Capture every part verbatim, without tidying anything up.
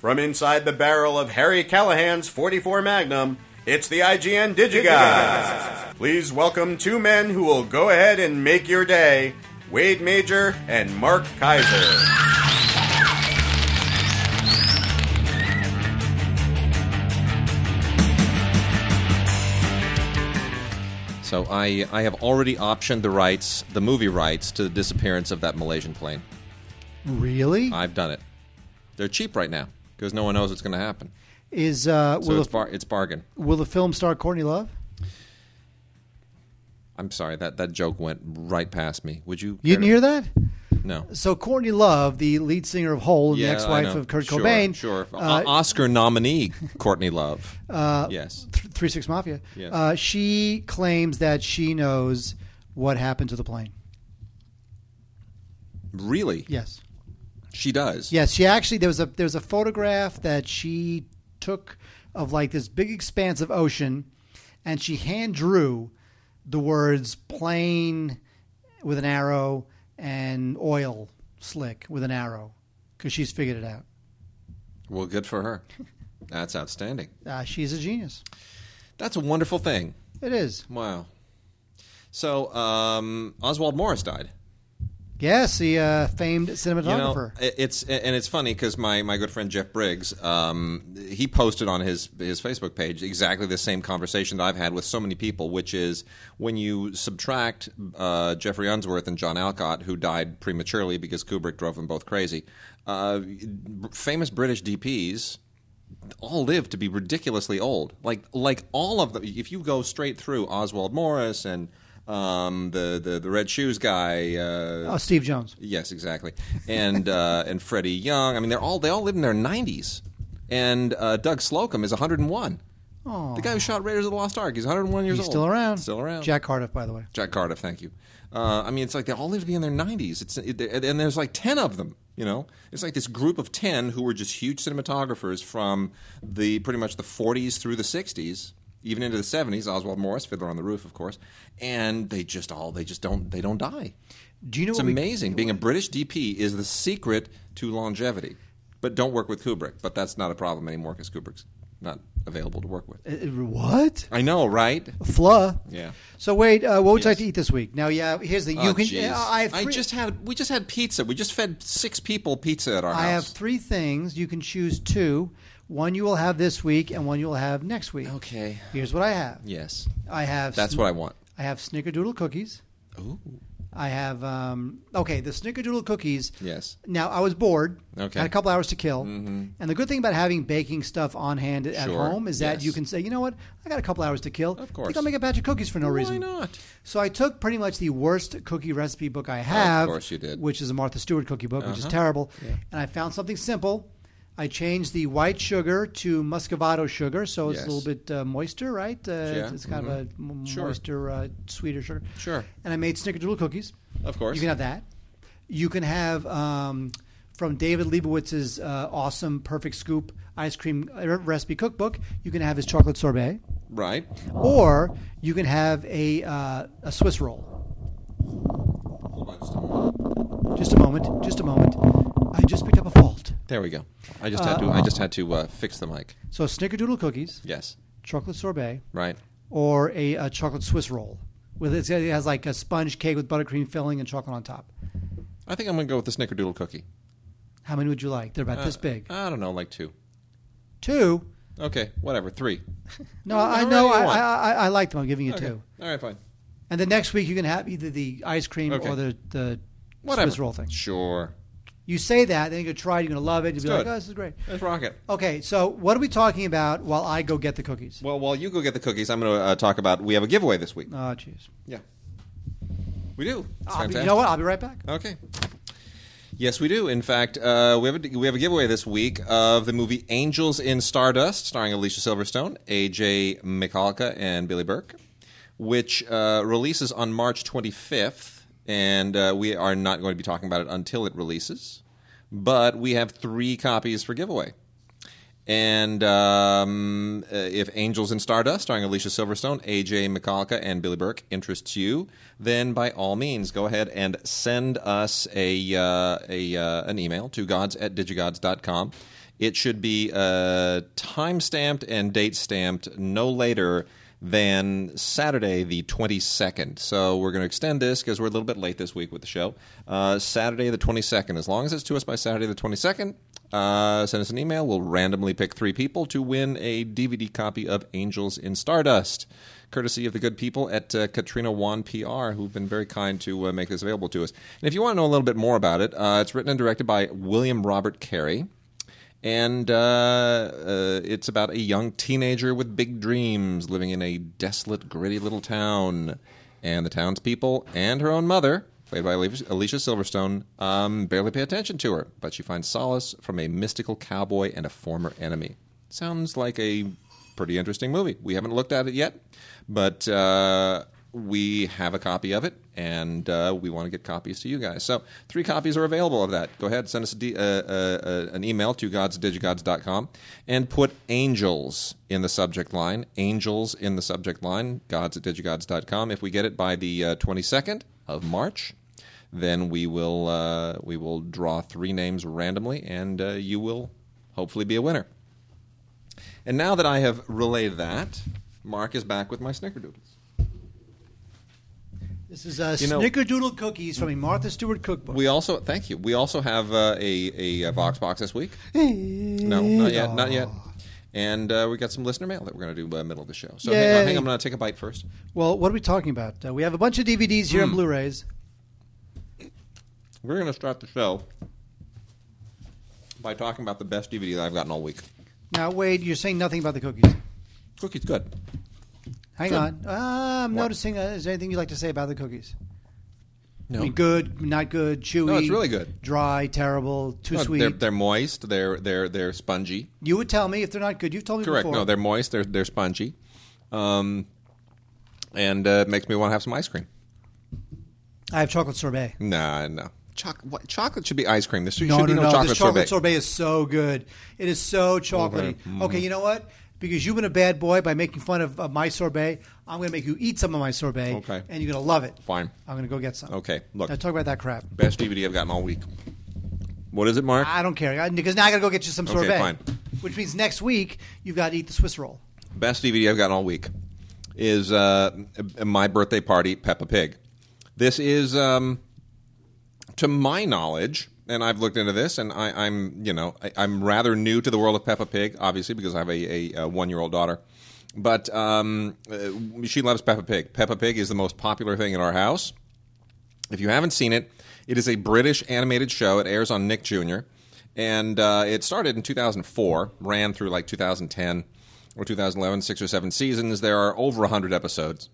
From inside the barrel of Harry Callahan's forty-four Magnum, it's the I G N Digi-Guys. Please welcome two men who will go ahead and make your day, Wade Major and Mark Kaiser. So I, I have already optioned the rights, the movie rights, to the disappearance of that Malaysian plane. Really? I've done it. They're cheap right now because no one knows what's going to happen. Is uh, so will it's, bar- it's bargain. Will the film star Courtney Love? I'm sorry, that, that joke went right past me. Would you? You didn't to- hear that? No. So Courtney Love, the lead singer of Hole, and yeah, the ex-wife of Kurt sure, Cobain. Sure, sure. Uh, Oscar nominee Courtney Love. Uh, yes. Th- Three Six Mafia. Yes. Uh, she claims that she knows what happened to the plane. Really? Yes. She does? Yes. She actually, there was a, there was a photograph that she took of like this big expanse of ocean, and she hand drew the words plane with an arrow and oil slick with an arrow, because she's figured it out. Well, good for her. That's outstanding. Uh, she's a genius. That's a wonderful thing. It is. Wow. So um, Oswald Morris died. Yes, the uh, famed cinematographer. You know, it's and it's funny because my, my good friend Jeff Briggs, um, he posted on his his Facebook page exactly the same conversation that I've had with so many people, which is when you subtract uh, Jeffrey Unsworth and John Alcott, who died prematurely because Kubrick drove them both crazy, uh, famous British D Ps all lived to be ridiculously old. Like like all of them. If you go straight through Oswald Morris and Um, the, the the red shoes guy. Uh, oh, Steve Jones. Yes, exactly. And uh, and Freddie Young. I mean, they're all they all live in their nineties. And uh, Doug Slocum is one hundred one. Aww. The guy who shot Raiders of the Lost Ark. He's one hundred one years He's old. Still around. Still around. Jack Cardiff, by the way. Jack Cardiff, thank you. Uh, I mean, it's like they all live to be in their nineties. It's it, and there's like ten of them. You know, it's like this group of ten who were just huge cinematographers from the pretty much the forties through the sixties. Even into the seventies, Oswald Morris, Fiddler on the Roof, of course, and they just all they just don't they don't die. Do you know? It's what amazing. We, Being a British D P is the secret to longevity. But don't work with Kubrick. But that's not a problem anymore because Kubrick's not available to work with. Uh, what? I know, right? Fluh. Yeah. So wait, uh, what would yes. you like to eat this week? Now, yeah, here's the you oh, can. Uh, I, have three, I just had we just had pizza. We just fed six people pizza at our I house. I have three things. You can choose two. One you will have this week and one you will have next week. Okay. Here's what I have. Yes. I have... That's sn- what I want. I have Snickerdoodle cookies. Ooh. I have... Um, okay, the Snickerdoodle cookies. Yes. Now, I was bored. Okay. Had a couple hours to kill. Mm-hmm. And the good thing about having baking stuff on hand at sure. home is that yes. you can say, you know what? I got a couple hours to kill. Of course. I think I'll make a batch of cookies for no Why reason. Why not? So I took pretty much the worst cookie recipe book I have. Oh, of course you did. Which is a Martha Stewart cookie book, uh-huh. which is terrible. Yeah. And I found something simple. I changed the white sugar to Muscovado sugar, so it's yes. a little bit uh, moister, right? Uh, yeah. It's kind mm-hmm. of a sure. moister, uh, sweeter sugar. Sure. And I made Snickerdoodle cookies. Of course. You can have that. You can have, um, from David Leibowitz's uh, awesome Perfect Scoop ice cream recipe cookbook, you can have his chocolate sorbet. Right. Or you can have a uh, a Swiss roll. Hold on just a moment. Just a moment. Just a moment. I just picked up a fault. There we go. I just uh, had to I just had to uh, fix the mic. So Snickerdoodle cookies. Yes. Chocolate sorbet. Right. Or a, a chocolate Swiss roll. With It has like a sponge cake with buttercream filling and chocolate on top. I think I'm going to go with the Snickerdoodle cookie. How many would you like? They're about uh, this big. I don't know, like two. Two? Okay, whatever, three. no, I know. I, I, I, I like them. I'm giving you okay. two. All right, fine. And then next week you can have either the ice cream okay. or the, the Swiss roll thing. Sure. You say that, then you go try it, you're going to love it, you'll be like, oh, this is great. Let's rock it. Okay, so what are we talking about while I go get the cookies? Well, while you go get the cookies, I'm going to uh, talk about, we have a giveaway this week. Oh, jeez. Yeah. We do. Be, you know what? I'll be right back. Okay. Yes, we do. In fact, uh, we, have a, we have a giveaway this week of the movie Angels in Stardust, starring Alicia Silverstone, A J Michalka, and Billy Burke, which uh, releases on March twenty-fifth. And uh, we are not going to be talking about it until it releases. But we have three copies for giveaway. And um, if Angels in Stardust, starring Alicia Silverstone, A J Michalka, and Billy Burke, interests you, then by all means, go ahead and send us a, uh, a uh, an email to gods at digigods dot com. It should be uh, time-stamped and date-stamped no later than Saturday the twenty-second. So we're going to extend this because we're a little bit late this week with the show. Uh, Saturday the twenty-second. As long as it's to us by Saturday the twenty-second, uh, send us an email. We'll randomly pick three people to win a D V D copy of Angels in Stardust, courtesy of the good people at uh, Katrina Juan P R, who've been very kind to uh, make this available to us. And if you want to know a little bit more about it, uh, it's written and directed by William Robert Carey. And uh, uh, it's about a young teenager with big dreams living in a desolate, gritty little town. And the townspeople and her own mother, played by Alicia Silverstone, um, barely pay attention to her. But she finds solace from a mystical cowboy and a former enemy. Sounds like a pretty interesting movie. We haven't looked at it yet, but uh, we have a copy of it, and uh, we want to get copies to you guys. So three copies are available of that. Go ahead, send us a d- uh, uh, uh, an email to gods digi gods dot com and put angels in the subject line, angels in the subject line, gods at digi gods dot com. If we get it by the uh, twenty-second of March, then we will uh, we will draw three names randomly, and uh, you will hopefully be a winner. And now that I have relayed that, Mark is back with my snickerdoodles. This is uh, you know, snickerdoodle cookies from a Martha Stewart cookbook. We also, thank you. We also have uh, a, a Vox Box this week. No, not yet, not yet. And uh, we got some listener mail that we're going to do uh, middle of the show. So hang on, hang on, I'm going to take a bite first. Well, what are we talking about? Uh, we have a bunch of D V Ds here mm. and Blu-rays. We're going to start the show by talking about the best D V D that I've gotten all week. Now, Wade, you're saying nothing about the cookies. Cookies, good. Hang good. on. Uh, I'm what? noticing, uh, is there anything you'd like to say about the cookies? No. I mean, good, not good, chewy. No, it's really good. Dry, terrible, too no, sweet. They're, they're moist. They're they're they're spongy. You would tell me if they're not good. You've told me Correct. before. Correct. No, they're moist. They're they're spongy. Um, and uh, it makes me want to have some ice cream. I have chocolate sorbet. Nah, no. Choc- what? Chocolate should be ice cream. There should, no, should no, be no, no chocolate this chocolate sorbet. sorbet is so good. It is so chocolatey. Mm-hmm. Okay, you know what? Because you've been a bad boy by making fun of, of my sorbet, I'm going to make you eat some of my sorbet, okay. And you're going to love it. Fine. I'm going to go get some. Okay, look. Now talk about that crap. Best D V D I've gotten all week. What is it, Mark? I don't care, I, because now I got to go get you some sorbet. Okay, fine. Which means next week you've got to eat the Swiss roll. Best D V D I've gotten all week is uh, my birthday party, Peppa Pig. This is, um, to my knowledge... And I've looked into this, and I, I'm, you know, I, I'm rather new to the world of Peppa Pig, obviously, because I have a, a, a one-year-old daughter. But um, uh, she loves Peppa Pig. Peppa Pig is the most popular thing in our house. If you haven't seen it, it is a British animated show. It airs on Nick Junior And uh, it started in two thousand four, ran through like two thousand ten or two thousand eleven, six or seven seasons. There are over one hundred episodes,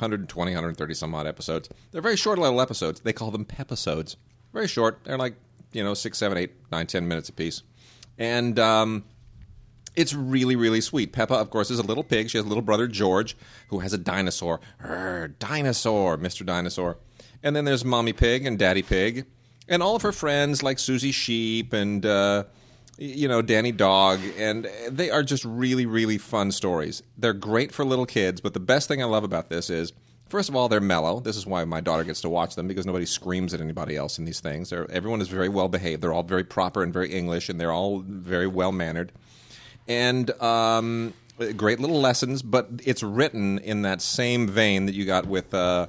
one hundred twenty, one hundred thirty some odd episodes. They're very short little episodes. They call them Peppisodes. Very short. They're like... You know, six, seven, eight, nine, ten minutes apiece. And um, it's really, really sweet. Peppa, of course, is a little pig. She has a little brother, George, who has a dinosaur. Urgh, dinosaur, Mister Dinosaur. And then there's Mommy Pig and Daddy Pig. And all of her friends, like Susie Sheep and, uh, you know, Danny Dog. And they are just really, really fun stories. They're great for little kids. But the best thing I love about this is... First of all, they're mellow. This is why my daughter gets to watch them, because nobody screams at anybody else in these things. They're, everyone is very well behaved. They're all very proper and very English, and they're all very well mannered. And um, great little lessons, but it's written in that same vein that you got with uh,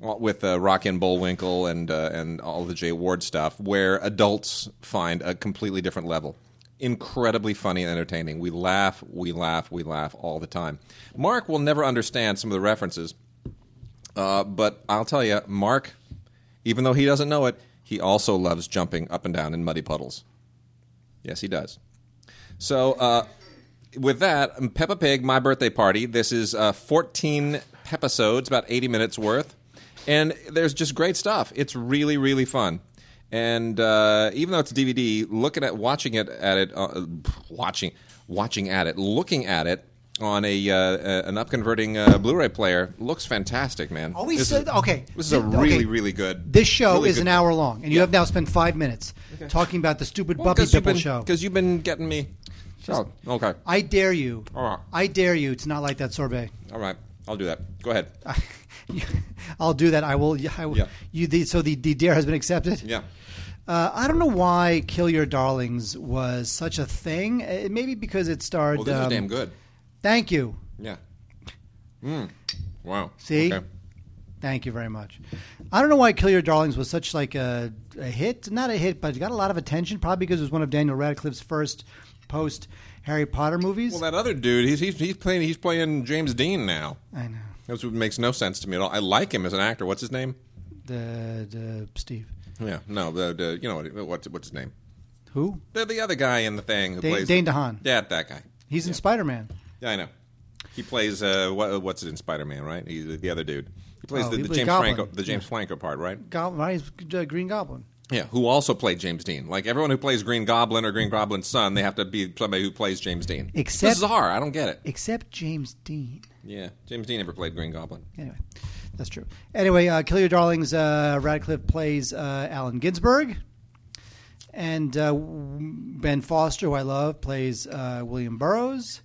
with uh, Rockin' Bullwinkle and uh, and all the Jay Ward stuff, where adults find a completely different level. Incredibly funny and entertaining. We laugh, we laugh, we laugh all the time. Mark will never understand some of the references. Uh, but I'll tell you, Mark, even though he doesn't know it, he also loves jumping up and down in muddy puddles. Yes, he does. So uh, with that, Peppa Pig, My Birthday Party. This is uh, fourteen episodes, about eighty minutes worth. And there's just great stuff. It's really, really fun. And uh, even though it's a D V D, looking at watching it at it, uh, watching, watching at it, looking at it, on a uh, an upconverting uh, Blu-ray player looks fantastic, man. Always said okay. This is a really okay. really good. This show really is an hour long, and you yeah. have now spent five minutes okay. talking about the stupid well, Bumpy Bipple show because you've been getting me. Just, oh, okay. I dare you. All right. I dare you to not like that sorbet. All right, I'll do that. Go ahead. I, I'll do that. I will. I will. Yeah. You. The, so the, the dare has been accepted. Yeah. Uh, I don't know why Kill Your Darlings was such a thing. It, maybe because it starred... Well, this um, is damn good. Thank you. Yeah. Mm. Wow. See? Okay. Thank you very much. I don't know why Kill Your Darlings was such like a, a hit. Not a hit, but it got a lot of attention. Probably because it was one of Daniel Radcliffe's first post-Harry Potter movies. Well, that other dude, he's, he's, he's, playing, he's playing James Dean now. I know. That makes no sense to me at all. I like him as an actor. What's his name? The, the Steve. Yeah, no, the, the you know what, what's what's his name? Who? The, the other guy in the thing who Dane, plays Dane DeHaan. Yeah, that guy. He's yeah. in Spider-Man. Yeah, I know. He plays uh, what, what's it in Spider-Man, right? He's the other dude. He plays oh, the, the, he James Franco, the James yeah. Franco part, right? Goblin, right? He's uh, Green Goblin. Yeah, who also played James Dean. Like everyone who plays Green Goblin or Green Goblin's son, they have to be somebody who plays James Dean. Except this is hard. I don't get it. Except James Dean. Yeah, James Dean never played Green Goblin. Anyway. That's true. Anyway, uh, Kill Your Darlings, uh, Radcliffe plays uh, Allen Ginsberg. And uh, Ben Foster, who I love, plays uh, William Burroughs.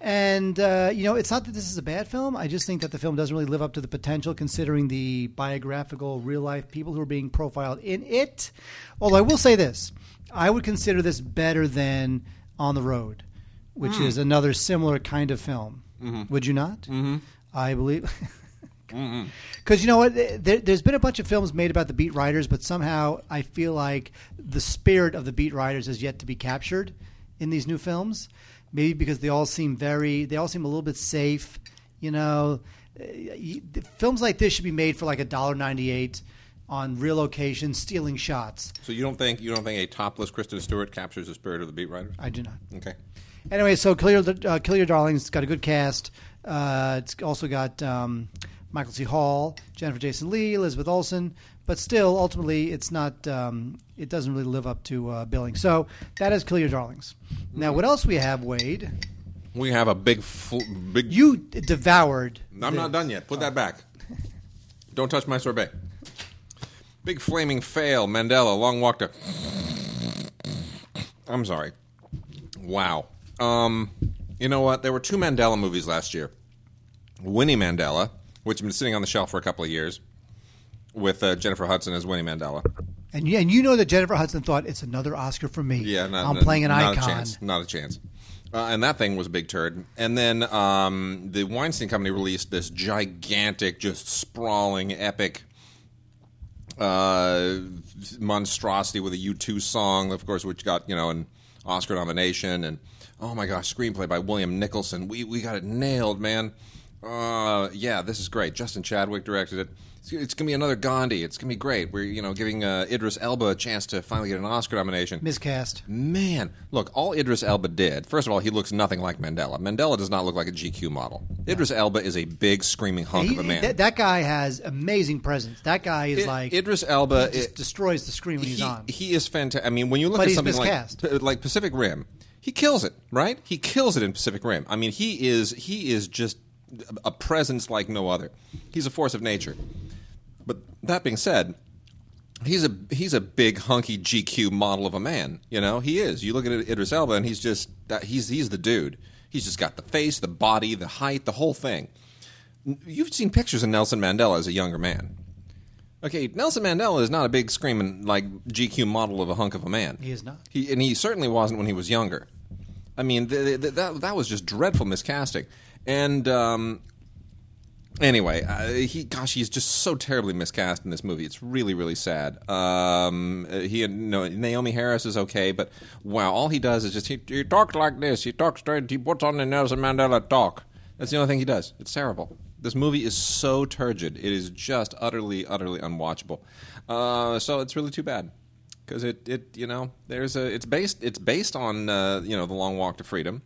And, uh, you know, it's not that this is a bad film. I just think that the film doesn't really live up to the potential considering the biographical real-life people who are being profiled in it. Although I will say this. I would consider this better than On the Road, which mm. is another similar kind of film. Mm-hmm. Would you not? Mm-hmm. I believe... Because you know what, there, there's been a bunch of films made about the beat writers, but somehow I feel like the spirit of the beat writers is yet to be captured in these new films. Maybe because they all seem very, they all seem a little bit safe. You know, films like this should be made for like a dollar ninety-eight on real locations, stealing shots. So you don't think you don't think a topless Kristen Stewart captures the spirit of the beat writers? I do not. Okay. Anyway, so Kill Your, uh, Kill Your Darlings, it's got a good cast. Uh, it's also got. Um, Michael C. Hall, Jennifer Jason Leigh, Elizabeth Olsen, but still, ultimately, it's not. Um, it doesn't really live up to uh, billing. So that is Kill Your Darlings. Now, what else we have, Wade? We have a big, fl- big. You devoured. I'm this. Not done yet. Put oh. that back. Don't touch my sorbet. Big flaming fail, Mandela, long walk to. I'm sorry. Wow. Um, you know what? There were two Mandela movies last year. Winnie Mandela. Which has been sitting on the shelf for a couple of years, with uh, Jennifer Hudson as Winnie Mandela. And yeah, and you know that Jennifer Hudson thought, it's another Oscar for me. Yeah, not, I'm not, playing an not icon. A chance, not a chance. Uh, and that thing was a big turd. And then um, the Weinstein Company released this gigantic, just sprawling, epic uh, monstrosity with a U two song, of course, which got, you know, an Oscar nomination. And, oh my gosh, screenplay by William Nicholson. We, we got it nailed, man. Uh, yeah, this is great. Justin Chadwick directed it. It's, it's going to be another Gandhi. It's going to be great. We're, you know, giving uh, Idris Elba a chance to finally get an Oscar nomination. Miscast. Man. Look, all Idris Elba did, first of all, he looks nothing like Mandela. Mandela does not look like a G Q model. No. Idris Elba is a big, screaming hunk he, of a man. Th- that guy has amazing presence. That guy is it, like... Idris Elba... Just it, destroys the screen when he, he's on. He is fantastic. I mean, when you look but at something like, like Pacific Rim, he kills it, right? He kills it in Pacific Rim. I mean, he is he is just... a presence like no other. He's a force of nature. But that being said, he's a he's a big hunky G Q model of a man. You know, he is. You look at Idris Elba, and he's just he's he's the dude. He's just got the face, the body, the height, the whole thing. You've seen pictures of Nelson Mandela as a younger man. Okay, Nelson Mandela is not a big screaming like G Q model of a hunk of a man. He is not. He and he certainly wasn't when he was younger. I mean, th- th- that that was just dreadful miscasting. And um, anyway, uh, he gosh, he's just so terribly miscast in this movie. It's really, really sad. Um, he and no, Naomi Harris is okay, but wow, all he does is just he, he talks like this. He talks straight. He puts on the Nelson Mandela talk. That's the only thing he does. It's terrible. This movie is so turgid. It is just utterly, utterly unwatchable. Uh, so it's really too bad because it, it, you know, there's a. It's based. It's based on uh, you know, The Long Walk to Freedom.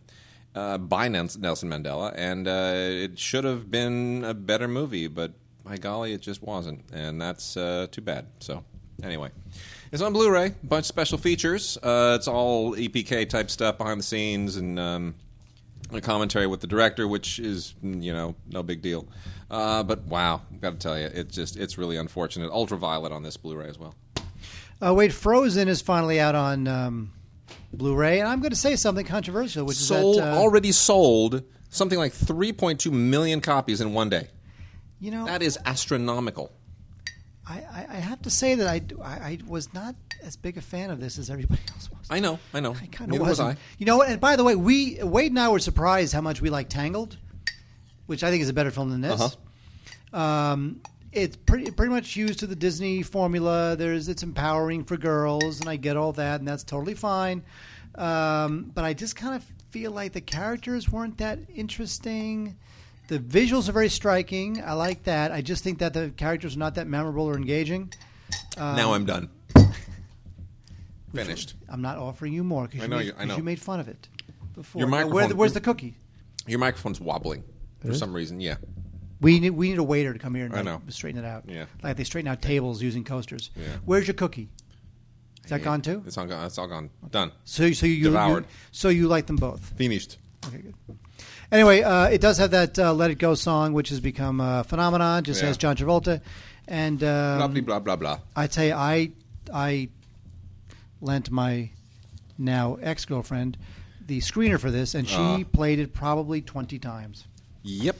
Uh, by Nelson Mandela, and uh, it should have been a better movie, but by golly, it just wasn't, and that's uh, too bad. So, anyway, it's on Blu-ray, a bunch of special features. Uh, it's all E P K type stuff behind the scenes and um, a commentary with the director, which is, you know, no big deal. Uh, but wow, I've got to tell you, it's just it's really unfortunate. Ultraviolet on this Blu-ray as well. Uh, wait, Frozen is finally out on. Um Blu-ray, and I'm going to say something controversial, which sold, is that... Uh, already sold something like three point two million copies in one day. You know... That is astronomical. I, I, I have to say that I, I, I was not as big a fan of this as everybody else was. I know, I know. I kind of wasn't. Was I. You know what? And by the way, we Wade and I were surprised how much we like Tangled, which I think is a better film than this. Uh-huh. Um, it's pretty pretty much used to the Disney formula. There's it's empowering for girls, and I get all that, and that's totally fine. Um, but I just kind of feel like the characters weren't that interesting. The visuals are very striking. I like that. I just think that the characters are not that memorable or engaging. Um, now I'm done. Finished. You, I'm not offering you more because you, you, you made fun of it before. Your microphone, Where, where's your, the cookie? Your microphone's wobbling for really? some reason. Yeah. We need we need a waiter to come here and I know. straighten it out. Yeah. Like they straighten out tables using coasters. Yeah. Where's your cookie? Is that yeah. gone too? It's all gone. It's all gone. Done. So so you devoured. You, so you like them both. Finished. Okay. Good. Anyway, uh, it does have that uh, "Let It Go" song, which has become a phenomenon. Just yeah. as John Travolta, and um, blah blah blah blah. I tell you, I I lent my now ex girlfriend the screener for this, and she uh, played it probably twenty times. Yep.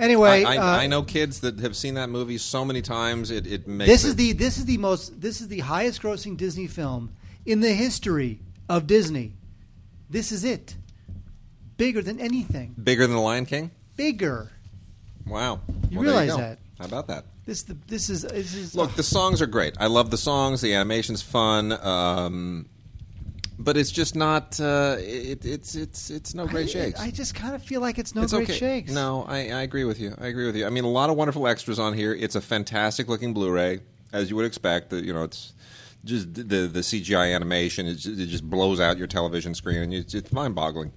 Anyway, I, I, uh, I know kids that have seen that movie so many times. It, it makes this it. is the this is the most this is the highest grossing Disney film in the history of Disney. This is it. Bigger than anything. Bigger than The Lion King? Bigger. Wow. You well, realize you that? How about that? This the, this is this is. Look, uh, the songs are great. I love the songs. The animation's fun. Um, but it's just not. Uh, it, it's it's it's no great I, shakes. I just kind of feel like it's no it's great okay. shakes. No, I, I agree with you. I agree with you. I mean, a lot of wonderful extras on here. It's a fantastic looking Blu-ray, as you would expect. You know, it's. Just the the C G I animation. It just, it just blows out your television screen, and it's, it's mind-boggling.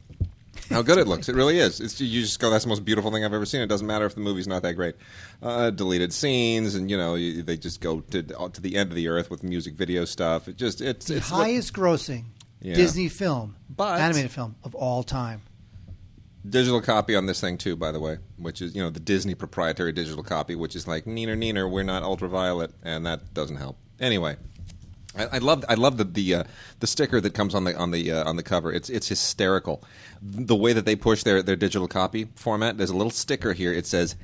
How good it looks. It really is. It's, you just go, that's the most beautiful thing I've ever seen. It doesn't matter if the movie's not that great. Uh, deleted scenes, and, you know, you, they just go to to the end of the earth with music video stuff. It just it's The it's highest what, grossing yeah. Disney film, but animated film, of all time. Digital copy on this thing, too, by the way, which is, you know, the Disney proprietary digital copy, which is like, neener, neener, we're not ultraviolet, and that doesn't help. Anyway. I love I love the the, uh, the sticker that comes on the on the uh, on the cover. It's it's hysterical, the way that they push their, their digital copy format. There's a little sticker here. It says,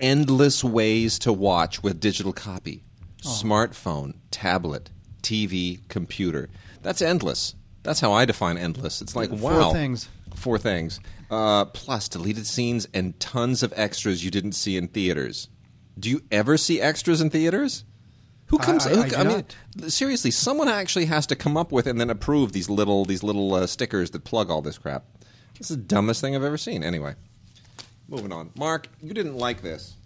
"Endless ways to watch with digital copy: oh. smartphone, tablet, T V, computer." That's endless. That's how I define endless. It's like wow, four things, four things, uh, plus deleted scenes and tons of extras you didn't see in theaters. Do you ever see extras in theaters? Who comes? I, I, who, I, I mean, not. seriously, someone actually has to come up with and then approve these little these little uh, stickers that plug all this crap. This is the dumbest thing I've ever seen. Anyway, moving on. Mark, you didn't like this.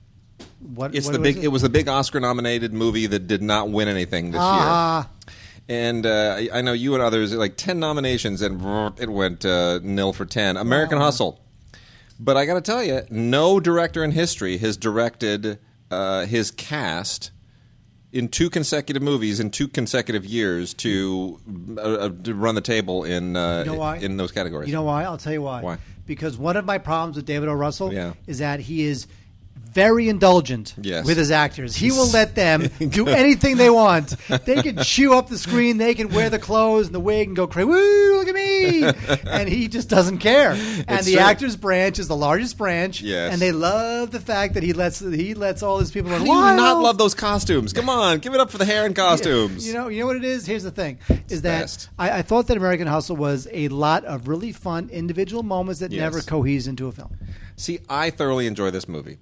What? It's what the was big. It? it was the big Oscar-nominated movie that did not win anything this ah. year. And uh, I, I know you and others like ten nominations, and it went uh, nil for ten. American wow. Hustle. But I got to tell you, no director in history has directed uh, his cast. In two consecutive movies, in two consecutive years, to, uh, to run the table in uh, you know in those categories. You know why? I'll tell you why. Why? Because one of my problems with David O. Russell yeah. is that he is very indulgent yes. with his actors. He will let them do anything they want. They can chew up the screen. They can wear the clothes and the wig and go crazy. Woo, look at me. And he just doesn't care. And it's the true. actors branch is the largest branch. Yes. And they love the fact that he lets he lets all these people run wild. How do you not love those costumes? Come on. Give it up for the hair and costumes. You know, you know what it is? Here's the thing. Is that I, I thought that American Hustle was a lot of really fun individual moments that yes. never cohese into a film. See, I thoroughly enjoy this movie.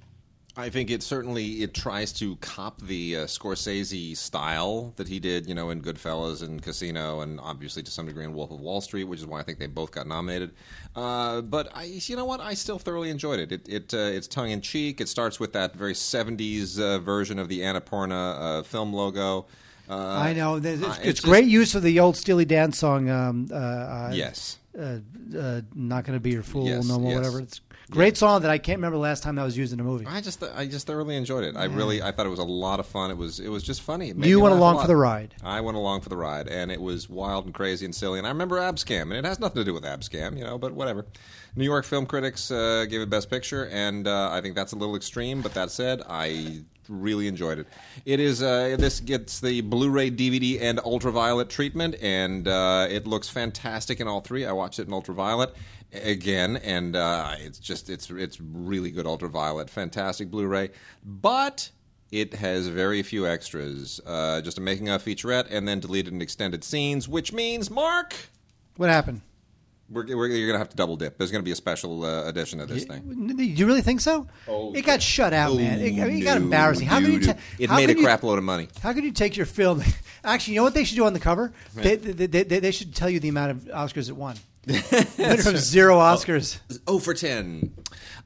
I think it certainly it tries to cop the uh, Scorsese style that he did, you know, in Goodfellas and Casino, and obviously to some degree in Wolf of Wall Street, which is why I think they both got nominated. Uh, but I, you know what, I still thoroughly enjoyed it. It, it uh, it's tongue in cheek. It starts with that very seventies uh, version of the Annapurna uh, film logo. Uh, I know. It's, it's, it's just, great use of the old Steely Dan song. Um, uh, yes. Uh, uh, not going to be your fool, yes, no more, yes. whatever. It's Great yeah. song that I can't remember the last time that was used in a movie. I just, th- I just thoroughly enjoyed it. Yeah. I really, I thought it was a lot of fun. It was, it was just funny. You went along for the ride. I went along for the ride, and it was wild and crazy and silly. And I remember Abscam, and it has nothing to do with Abscam, you know, but whatever. New York film critics uh, gave it Best Picture, and uh, I think that's a little extreme. But that said, I really enjoyed it. It is, uh, this gets the Blu-ray, D V D, and ultraviolet treatment, and uh, it looks fantastic in all three. I watched it in ultraviolet. Again, and uh, it's just it's it's really good ultraviolet, fantastic Blu-ray. But It has very few extras, uh, just a making-of featurette and then deleted and extended scenes, which means, Mark... What happened? We're, we're, you're going to have to double dip. There's going to be a special uh, edition of this you, thing. Do you really think so? Oh, it got shut out, no, man. It, I mean, it got embarrassing. How could you ta- It how made a you, crap load of money. How could you take your film... Actually, you know what they should do on the cover? They, they, they, they should tell you the amount of Oscars it won. From zero Oscars. Oh, for ten.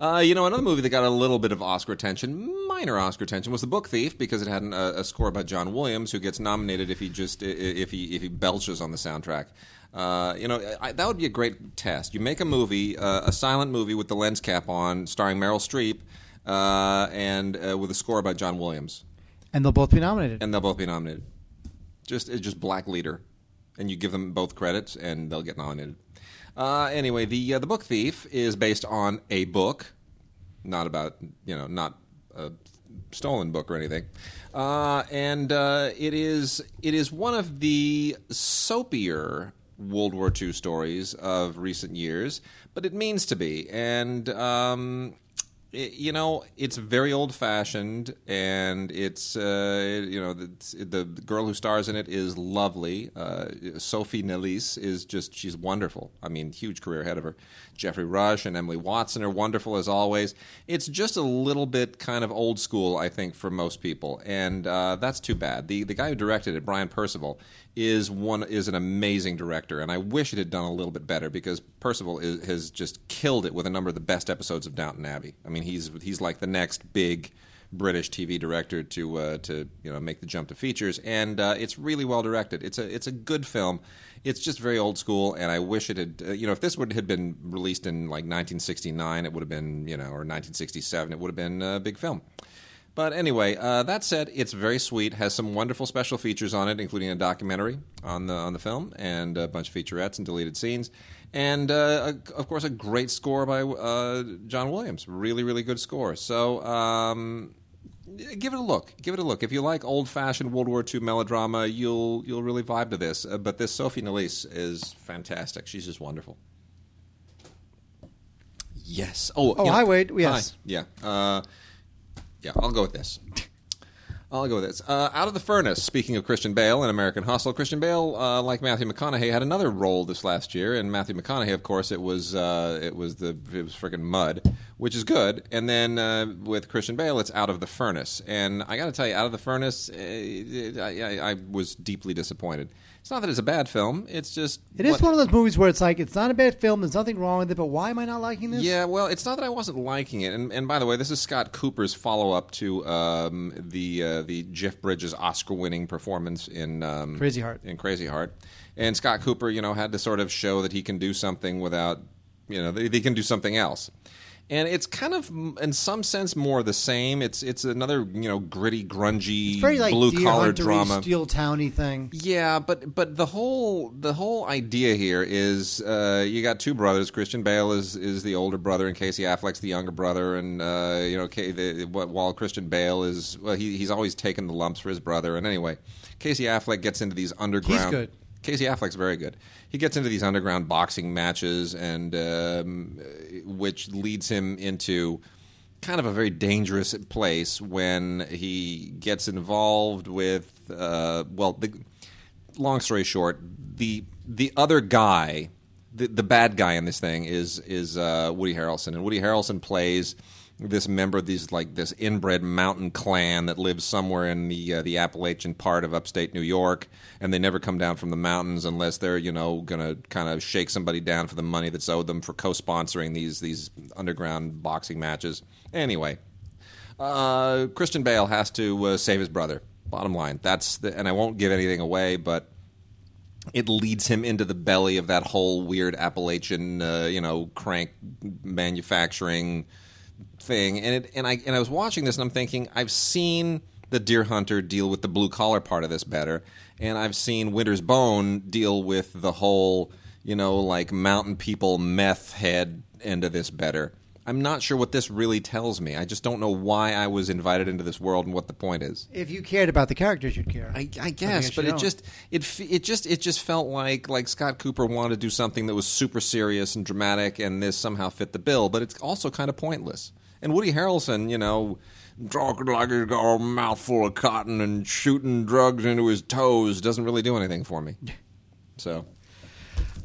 Uh, you know, another movie that got a little bit of Oscar attention, minor Oscar attention, was The Book Thief, because it had an, a, a score by John Williams, who gets nominated if he just if he if he belches on the soundtrack. Uh, you know, I, that would be a great test. You make a movie, uh, a silent movie with the lens cap on, starring Meryl Streep, uh, and uh, with a score by John Williams, and they'll both be nominated. And they'll both be nominated. Just it's just black leader, and you give them both credits, and they'll get nominated. Uh, anyway, the uh, the Book Thief is based on a book, not about you know not a stolen book or anything, uh, and uh, it is it is one of the soapier World War Two stories of recent years, but it means to be, and um, it, you know it's very old fashioned, and it's uh, you know the, the girl who stars in it is lovely. Uh, Sophie Nellis is just she's wonderful. I mean, huge career ahead of her. Jeffrey Rush and Emily Watson are wonderful as always. It's just a little bit kind of old school, I think, for most people, and uh, that's too bad. The the guy who directed it, Brian Percival, is one is an amazing director, and I wish it had done a little bit better because Percival is, has just killed it with a number of the best episodes of Downton Abbey. I mean, he's he's like the next big British T V director to uh, to you know make the jump to features, and uh, it's really well directed. It's a it's a good film. It's just very old school, and I wish it had. Uh, you know, if this would had been released in like nineteen sixty-nine, it would have been you know, or nineteen sixty-seven, it would have been a big film. But anyway, uh, that said, it's very sweet. Has some wonderful special features on it, including a documentary on the on the film and a bunch of featurettes and deleted scenes, and uh, a, of course a great score by uh, John Williams. Really, really good score. So um, give it a look. Give it a look. If you like old-fashioned World War Two melodrama, you'll you'll really vibe to this. Uh, but this Sophie Nellis is fantastic. She's just wonderful. Yes. Oh. Oh. You know, hi, Wade. Yes. Hi. Yeah. Uh, Yeah, I'll go with this. I'll go with this. Uh, Out of the Furnace, speaking of Christian Bale in American Hustle, Christian Bale, uh, like Matthew McConaughey, had another role this last year. And Matthew McConaughey, of course, it was uh, it was the it was freaking Mud, which is good. And then uh, with Christian Bale, it's Out of the Furnace. And I got to tell you, Out of the Furnace, uh, I, I, I was deeply disappointed. It's not that it's a bad film. It's just... It is what, one of those movies where it's like, it's not a bad film. There's nothing wrong with it, but why am I not liking this? Yeah, well, it's not that I wasn't liking it. And, and by the way, this is Scott Cooper's follow-up to um, the uh, the Jeff Bridges Oscar-winning performance in... Um, Crazy Heart. In Crazy Heart. And Scott Cooper, you know, had to sort of show that he can do something without... You know, they, they can do something else. And it's kind of, in some sense, more the same. It's it's another, you know, gritty, grungy, it's very, like, blue-collar drama, steel towny thing. Yeah, but but the whole the whole idea here is uh, you got two brothers. Christian Bale is is the older brother, and Casey Affleck's the younger brother. And uh, you know, K, the, while Christian Bale is well, he he's always taken the lumps for his brother. And anyway, Casey Affleck gets into these underground. He's good. Casey Affleck's very good. He gets into these underground boxing matches, and um, which leads him into kind of a very dangerous place when he gets involved with. Uh, well, the, long story short, the the other guy, the, the bad guy in this thing is is uh, Woody Harrelson, and Woody Harrelson plays this member of these like this inbred mountain clan that lives somewhere in the uh, the Appalachian part of upstate New York, and they never come down from the mountains unless they're you know gonna kind of shake somebody down for the money that's owed them for co-sponsoring these these underground boxing matches. Anyway, uh, Christian Bale has to uh, save his brother. Bottom line, that's the, and I won't give anything away, but it leads him into the belly of that whole weird Appalachian uh, you know crank manufacturing thing, and it and I and I was watching this, and I'm thinking, I've seen The Deer Hunter deal with the blue collar part of this better, and I've seen Winter's Bone deal with the whole you know like mountain people meth head end of this better. I'm not sure what this really tells me. I just don't know why I was invited into this world and what the point is. If you cared about the characters, you'd care. I, I guess, I but it just it it just it just felt like like Scott Cooper wanted to do something that was super serious and dramatic, and this somehow fit the bill. But it's also kind of pointless. And Woody Harrelson, you know, talking like he's got a mouthful of cotton and shooting drugs into his toes doesn't really do anything for me. So...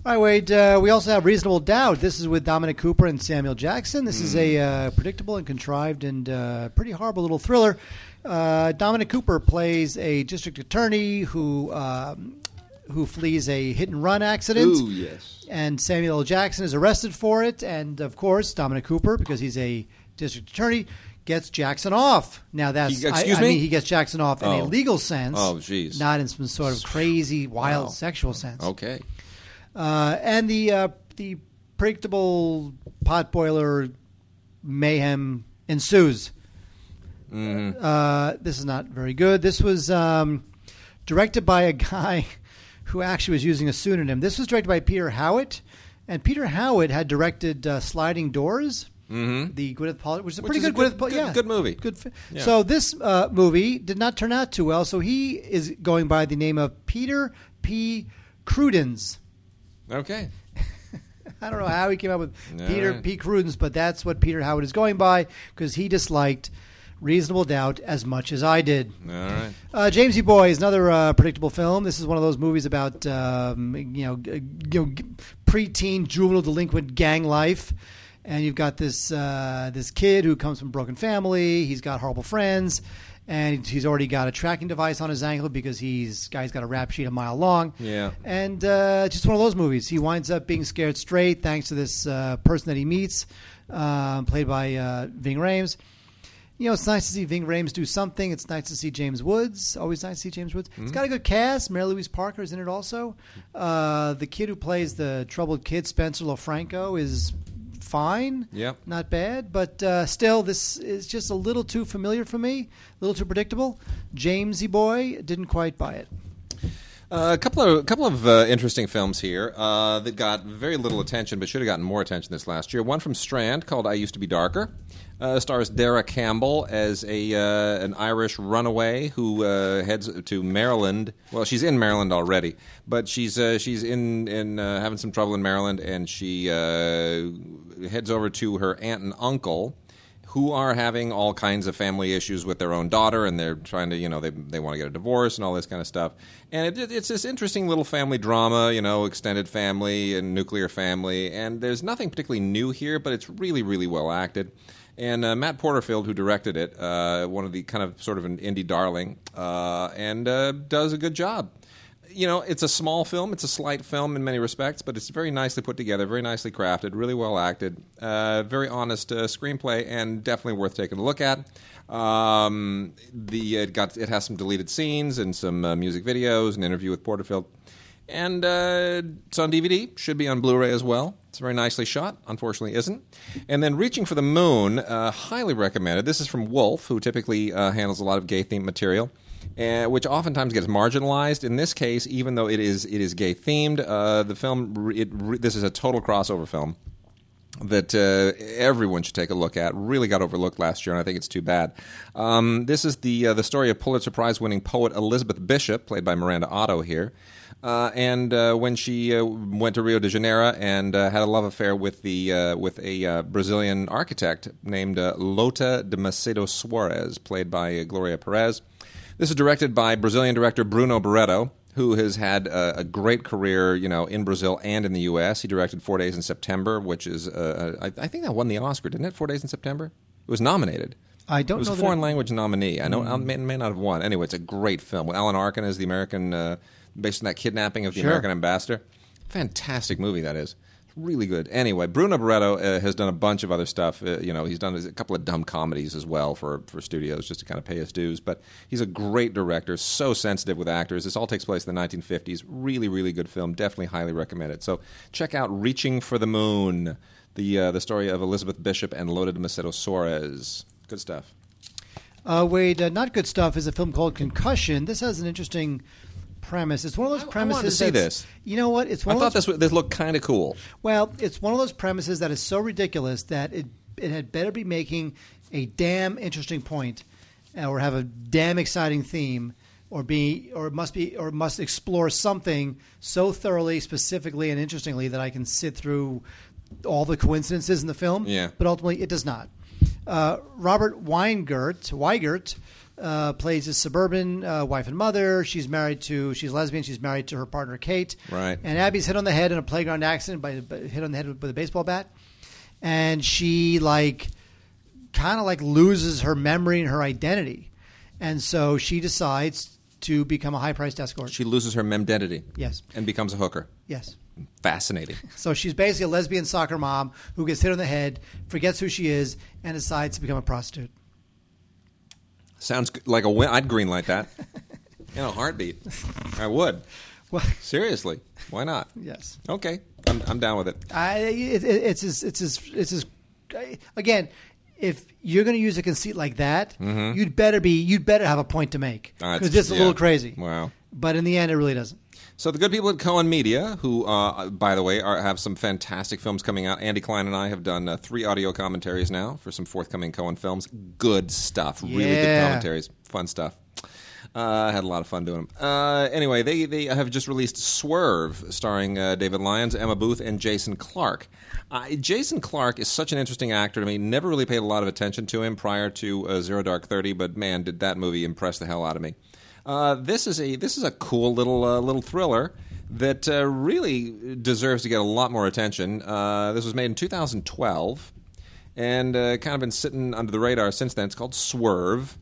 All right, Wade, uh, we also have Reasonable Doubt. This is with Dominic Cooper and Samuel Jackson. This mm. is a uh, predictable and contrived and uh, pretty horrible little thriller. Uh, Dominic Cooper plays a district attorney who um, who flees a hit-and-run accident. Ooh, yes. And Samuel L. Jackson is arrested for it. And, of course, Dominic Cooper, because he's a district attorney, gets Jackson off. Now, that's... He, excuse I, me? I mean, he gets Jackson off oh. in a legal sense. Oh, jeez. Not in some sort of crazy, wild wow. sexual sense. Okay. Uh, and the uh, the predictable potboiler mayhem ensues. Mm-hmm. Uh, this is not very good. This was um, directed by a guy who actually was using a pseudonym. This was directed by Peter Howitt, and Peter Howitt had directed uh, Sliding Doors. Mm-hmm. The Gwyneth Paltrow, which is a which pretty is good, a good Gwyneth Paltrow, good, yeah, good movie. Good. Fi- yeah. So this uh, movie did not turn out too well. So he is going by the name of Peter P. Crudens. Okay. I don't know how he came up with All Peter right. P. Crudens, but that's what Peter Howard is going by because he disliked Reasonable Doubt as much as I did. All right. Uh, Jamesy Boy is another uh, predictable film. This is one of those movies about um, you know, you know, preteen juvenile delinquent gang life. And you've got this uh, this kid who comes from a broken family. He's got horrible friends. And he's already got a tracking device on his ankle because he's guy's got a rap sheet a mile long. Yeah, and uh, just one of those movies. He winds up being scared straight thanks to this uh, person that he meets, uh, played by uh, Ving Rhames. You know, it's nice to see Ving Rhames do something. It's nice to see James Woods. Always nice to see James Woods. Mm-hmm. It's got a good cast. Mary Louise Parker is in it also. Uh, the kid who plays the troubled kid, Spencer LoFranco, is fine. Yep. Not bad. But uh, still, this is just a little too familiar for me, a little too predictable. Jamesy Boy didn't quite buy it. Uh, a couple of a couple of uh, interesting films here uh, that got very little attention but should have gotten more attention this last year. One from Strand called I Used to Be Darker. Uh, stars Dara Campbell as a uh, an Irish runaway who uh, heads to Maryland. Well, she's in Maryland already, but she's uh, she's in in uh, having some trouble in Maryland, and she uh, heads over to her aunt and uncle, who are having all kinds of family issues with their own daughter, and they're trying to, you know, they they want to get a divorce and all this kind of stuff. And it, it's this interesting little family drama, you know, extended family and nuclear family. And there's nothing particularly new here, but it's really, really well acted. And uh, Matt Porterfield, who directed it, uh, one of the kind of sort of an indie darling, uh, and uh, does a good job. You know, it's a small film. It's a slight film in many respects, but it's very nicely put together, very nicely crafted, really well acted, uh, very honest uh, screenplay, and definitely worth taking a look at. Um, the it got it has some deleted scenes and some uh, music videos, an interview with Porterfield. And uh, it's on D V D. Should be on Blu-ray as well. It's very nicely shot. Unfortunately, isn't. And then Reaching for the Moon, uh, highly recommended. This is from Wolf, who typically uh, handles a lot of gay-themed material, uh, which oftentimes gets marginalized. In this case, even though it is it is gay-themed, uh, the film it, it, this is a total crossover film that uh, everyone should take a look at. Really got overlooked last year, and I think it's too bad. Um, this is the uh, the story of Pulitzer Prize-winning poet Elizabeth Bishop, played by Miranda Otto here. Uh, and uh, when she uh, went to Rio de Janeiro and uh, had a love affair with the uh, with a uh, Brazilian architect named uh, Lota de Macedo Soares, played by uh, Gloria Perez. This is directed by Brazilian director Bruno Barreto, who has had uh, a great career, you know, in Brazil and in the U S. He directed Four Days in September, which is uh, I, I think that won the Oscar, didn't it? Four Days in September. It was nominated. I don't know. It was know a foreign it... language nominee. I know mm. I may, may not have won. Anyway, it's a great film. Alan Arkin is the American. Uh, Based on that kidnapping of the sure. American ambassador. Fantastic movie, that is. Really good. Anyway, Bruno Barreto uh, has done a bunch of other stuff. Uh, you know, he's done a couple of dumb comedies as well for, for studios just to kind of pay his dues. But he's a great director, so sensitive with actors. This all takes place in the nineteen fifties. Really, really good film. Definitely highly recommend it. So check out Reaching for the Moon, the uh, the story of Elizabeth Bishop and Lota de Macedo Soares. Good stuff. Uh, Wade, uh, not good stuff is a film called Concussion. This has an interesting... premise. It's one of those premises. I wanted to see this. You know what? It's one I of thought those, this, this looked kind of cool. Well, it's one of those premises that is so ridiculous that it it had better be making a damn interesting point, or have a damn exciting theme, or be or must be or must explore something so thoroughly, specifically, and interestingly that I can sit through all the coincidences in the film. Yeah. But ultimately, it does not. Uh, Robert Weingart, Weigert uh, plays his suburban uh, wife and mother. She's married to, she's lesbian. She's married to her partner, Kate. Right. And Abby's hit on the head in a playground accident, by, by hit on the head with a baseball bat. And she like kind of like loses her memory and her identity. And so she decides to become a high-priced escort. She loses her memdentity. Yes. And becomes a hooker. Yes. Fascinating. So she's basically a lesbian soccer mom who gets hit on the head, forgets who she is, and decides to become a prostitute. Sounds like a win. I'd green light that in a heartbeat. I would. Well, seriously, why not? Yes. Okay, I'm, I'm down with it. I, it, it it's as, it's as, it's as, again. If you're going to use a conceit like that, mm-hmm. you'd better be you'd better have a point to make because uh, it's just yeah. a little crazy. Wow! But in the end, it really doesn't. So the good people at Cohen Media, who, uh, by the way, are, have some fantastic films coming out. Andy Klein and I have done uh, three audio commentaries now for some forthcoming Cohen films. Good stuff. Yeah. Really good commentaries. Fun stuff. I uh, had a lot of fun doing them. Uh, anyway, they, they have just released Swerve, starring uh, David Lyons, Emma Booth, and Jason Clarke. Uh, Jason Clarke is such an interesting actor to me. Never really paid a lot of attention to him prior to uh, Zero Dark Thirty, but man, did that movie impress the hell out of me. Uh, this is a this is a cool little uh, little thriller that uh, really deserves to get a lot more attention. Uh, this was made in two thousand twelve, and uh, kind of been sitting under the radar since then. It's called Swerve.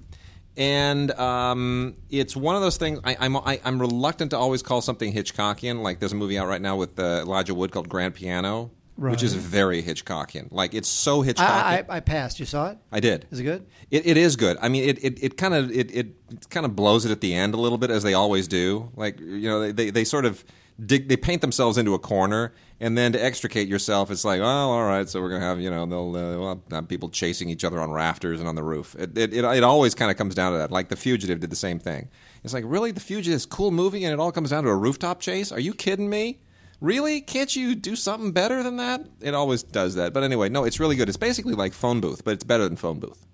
And um, it's one of those things. I, I'm I, I'm reluctant to always call something Hitchcockian. Like there's a movie out right now with uh, Elijah Wood called Grand Piano, right. which is very Hitchcockian. Like it's so Hitchcockian. I, I, I passed. You saw it? I did. Is it good? It it is good. I mean, it it, it kind of it, it kind of blows it at the end a little bit as they always do. Like you know they they, they sort of dig, they paint themselves into a corner. And then to extricate yourself, it's like, oh, all right, so we're going to have, you know, they'll uh, we'll have people chasing each other on rafters and on the roof. It it, it, it always kind of comes down to that. Like The Fugitive did the same thing. It's like, really? The Fugitive is a cool movie and it all comes down to a rooftop chase? Are you kidding me? Really? Can't you do something better than that? It always does that. But anyway, no, it's really good. It's basically like Phone Booth, but it's better than Phone Booth.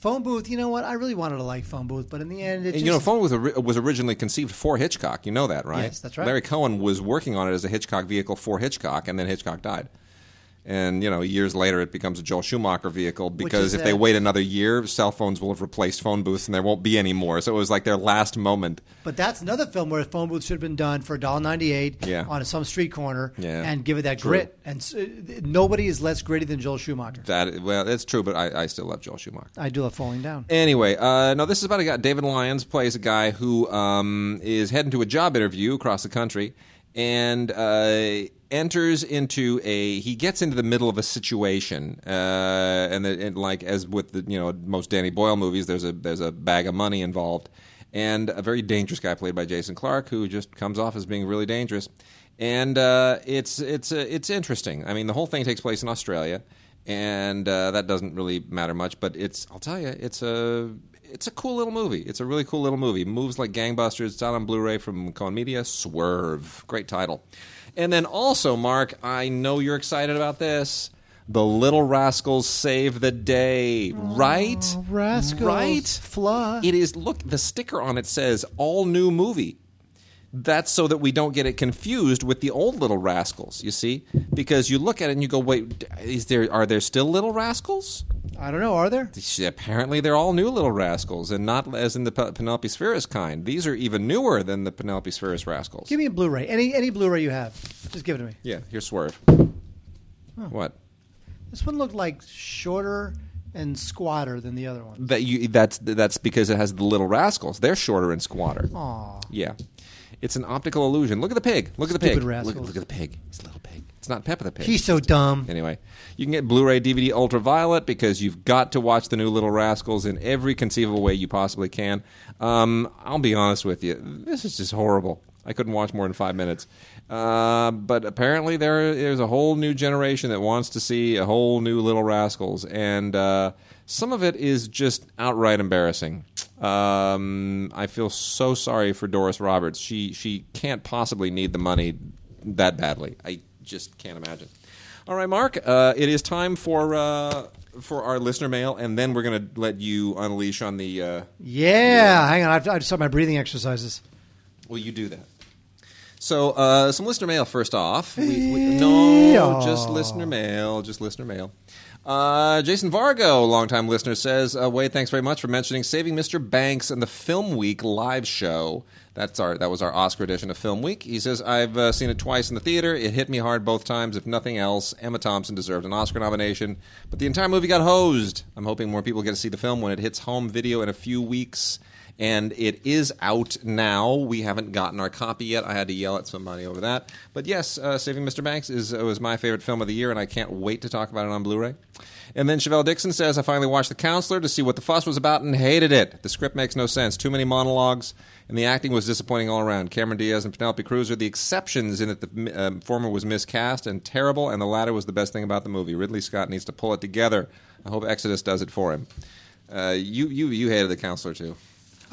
Phone Booth, you know what? I really wanted to like Phone Booth, but in the end, it and, just... You know, Phone Booth was originally conceived for Hitchcock. You know that, right? Yes, that's right. Larry Cohen was working on it as a Hitchcock vehicle for Hitchcock, and then Hitchcock died. And, you know, years later, it becomes a Joel Schumacher vehicle because if a... they wait another year, cell phones will have replaced phone booths and there won't be any more. So it was like their last moment. But that's another film where Phone Booth should have been done for one dollar ninety-eight yeah. on some street corner yeah. and give it that true. grit. And uh, nobody is less gritty than Joel Schumacher. That Well, that's true, but I, I still love Joel Schumacher. I do love Falling Down. Anyway, uh, no, this is about a guy. David Lyons plays a guy who um, is heading to a job interview across the country and... Uh, enters into a he gets into the middle of a situation uh and, the, and like as with the you know most Danny Boyle movies there's a there's a bag of money involved and a very dangerous guy played by Jason Clarke who just comes off as being really dangerous and uh it's it's uh, it's interesting. I mean the whole thing takes place in Australia and uh that doesn't really matter much but it's I'll tell you it's a it's a cool little movie. It's a really cool little movie. Moves like gangbusters. It's out on Blu-ray from Cohen Media. Swerve. Great title. And then also, Mark, I know you're excited about this. The Little Rascals save the day, right? Oh, Rascals, right? Fly. It is. Look, the sticker on it says "All New Movie." That's so that we don't get it confused with the old Little Rascals. You see, because you look at it and you go, "Wait, is there? Are there still Little Rascals?" I don't know. Are there? Apparently, they're all new Little Rascals, and not as in the Penelope Spheris kind. These are even newer than the Penelope Spheris Rascals. Give me a Blu-ray. Any any Blu-ray you have, just give it to me. Yeah, here's Swerve. Huh. What? This one looked like shorter and squatter than the other one. That you that's that's because it has the Little Rascals. They're shorter and squatter. Aw. Yeah, it's an optical illusion. Look at the pig. Look Stupid at the pig. Rascals. Look, look at the pig. It's a little pig. It's not Peppa the Pig. He's so dumb. Anyway, you can get Blu-ray, D V D, Ultraviolet because you've got to watch the new Little Rascals in every conceivable way you possibly can. Um, I'll be honest with you. This is just horrible. I couldn't watch more than five minutes. Uh, but apparently there, there's a whole new generation that wants to see a whole new Little Rascals. And uh, some of it is just outright embarrassing. Um, I feel so sorry for Doris Roberts. She, she can't possibly need the money that badly. I just can't imagine. All right, Mark. Uh, it is time for uh, for our listener mail, and then we're going to let you unleash on the. Uh, yeah, the, uh, hang on. I've, I just saw my breathing exercises. Well, you do that. So, uh, some listener mail first off. We, we, no, just listener mail. Just listener mail. Uh, Jason Vargo, longtime listener, says, uh, Wade, thanks very much for mentioning Saving Mister Banks and the Film Week live show. That's our That was our Oscar edition of Film Week. He says, I've uh, seen it twice in the theater. It hit me hard both times. If nothing else, Emma Thompson deserved an Oscar nomination, but the entire movie got hosed. I'm hoping more people get to see the film when it hits home video in a few weeks. And it is out now. We haven't gotten our copy yet. I had to yell at somebody over that. But yes, uh, Saving Mister Banks is was my favorite film of the year, and I can't wait to talk about it on Blu-ray. And then Chevelle Dixon says, I finally watched The Counselor to see what the fuss was about and hated it. The script makes no sense. Too many monologues, and the acting was disappointing all around. Cameron Diaz and Penelope Cruz are the exceptions in that the um, former was miscast and terrible, and the latter was the best thing about the movie. Ridley Scott needs to pull it together. I hope Exodus does it for him. Uh, you, you, you hated The Counselor, too.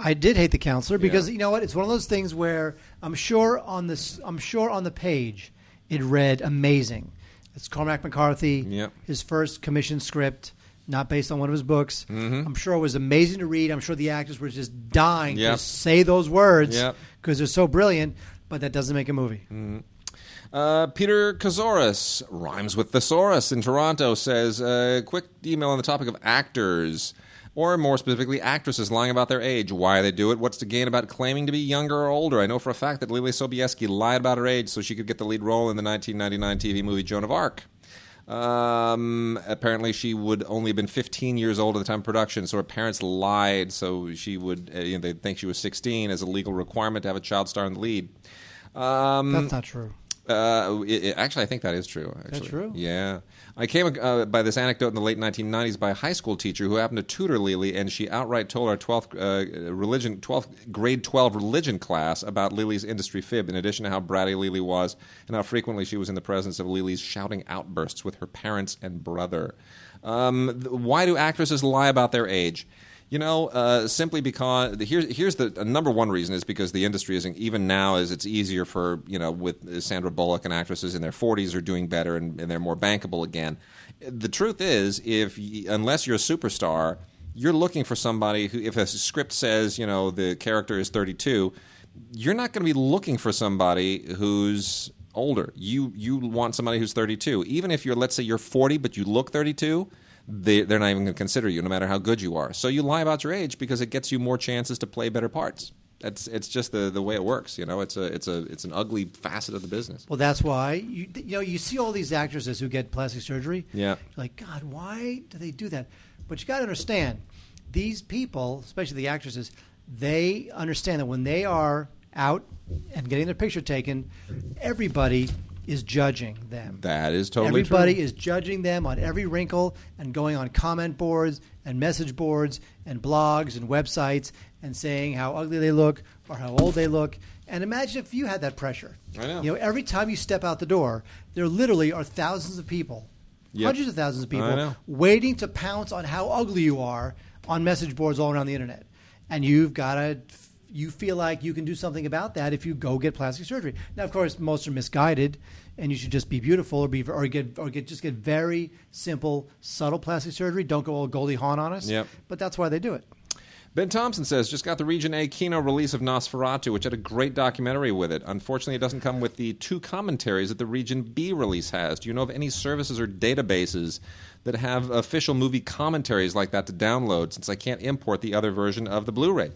I did hate The Counselor because yeah. you know what? It's one of those things where I'm sure on this, I'm sure on the page it read amazing. It's Cormac McCarthy, yep. his first commissioned script, not based on one of his books. Mm-hmm. I'm sure it was amazing to read. I'm sure the actors were just dying yep. to say those words because yep. they're so brilliant. But that doesn't make a movie. Mm-hmm. Uh, Peter Kazoris, rhymes with thesaurus in Toronto, says uh, quick email on the topic of actors. Or more specifically, actresses lying about their age. Why they do it? What's to gain about claiming to be younger or older? I know for a fact that Lily Sobieski lied about her age so she could get the lead role in the nineteen ninety-nine T V movie Joan of Arc. Um, apparently, she would only have been fifteen years old at the time of production, so her parents lied so she would uh, you know, they'd think she was sixteen as a legal requirement to have a child star in the lead. Um, That's not true. Uh, it, it, actually, I think that is true. Actually. Is that true? Yeah. I came uh, by this anecdote in the late nineteen nineties by a high school teacher who happened to tutor Lily, and she outright told our twelfth uh, religion, twelfth grade twelve religion class about Lily's industry fib, in addition to how bratty Lily was and how frequently she was in the presence of Lily's shouting outbursts with her parents and brother. Um, th- why do actresses lie about their age? You know, uh, simply because here's here's the uh, number one reason is because the industry isn't even now is it's easier for you know with Sandra Bullock and actresses in their forties are doing better and, and they're more bankable again. The truth is, if you, unless you're a superstar, you're looking for somebody who, if a script says you know the character is thirty-two, you're not going to be looking for somebody who's older. You you want somebody who's thirty-two, even if you're let's say you're forty but you look thirty-two. They, they're not even going to consider you, no matter how good you are. So you lie about your age because it gets you more chances to play better parts. That's it's just the, the way it works. You know, it's a it's a it's an ugly facet of the business. Well, that's why you you know you see all these actresses who get plastic surgery. Yeah, you're like God, why do they do that? But you got to understand, these people, especially the actresses, they understand that when they are out and getting their picture taken, everybody is judging them. That is totally true. Everybody is judging them on every wrinkle and going on comment boards and message boards and blogs and websites and saying how ugly they look or how old they look. And imagine if you had that pressure. I know. You know, every time you step out the door, there literally are thousands of people, yep. hundreds of thousands of people waiting to pounce on how ugly you are on message boards all around the internet. And you've got to... you feel like you can do something about that if you go get plastic surgery. Now, of course, most are misguided, and you should just be beautiful or be or get or get just get very simple, subtle plastic surgery. Don't go all Goldie Hawn on us. Yep. But that's why they do it. Ben Thompson says, just got the Region A Kino release of Nosferatu, which had a great documentary with it. Unfortunately, it doesn't come with the two commentaries that the Region B release has. Do you know of any services or databases that have official movie commentaries like that to download, since I can't import the other version of the Blu-ray?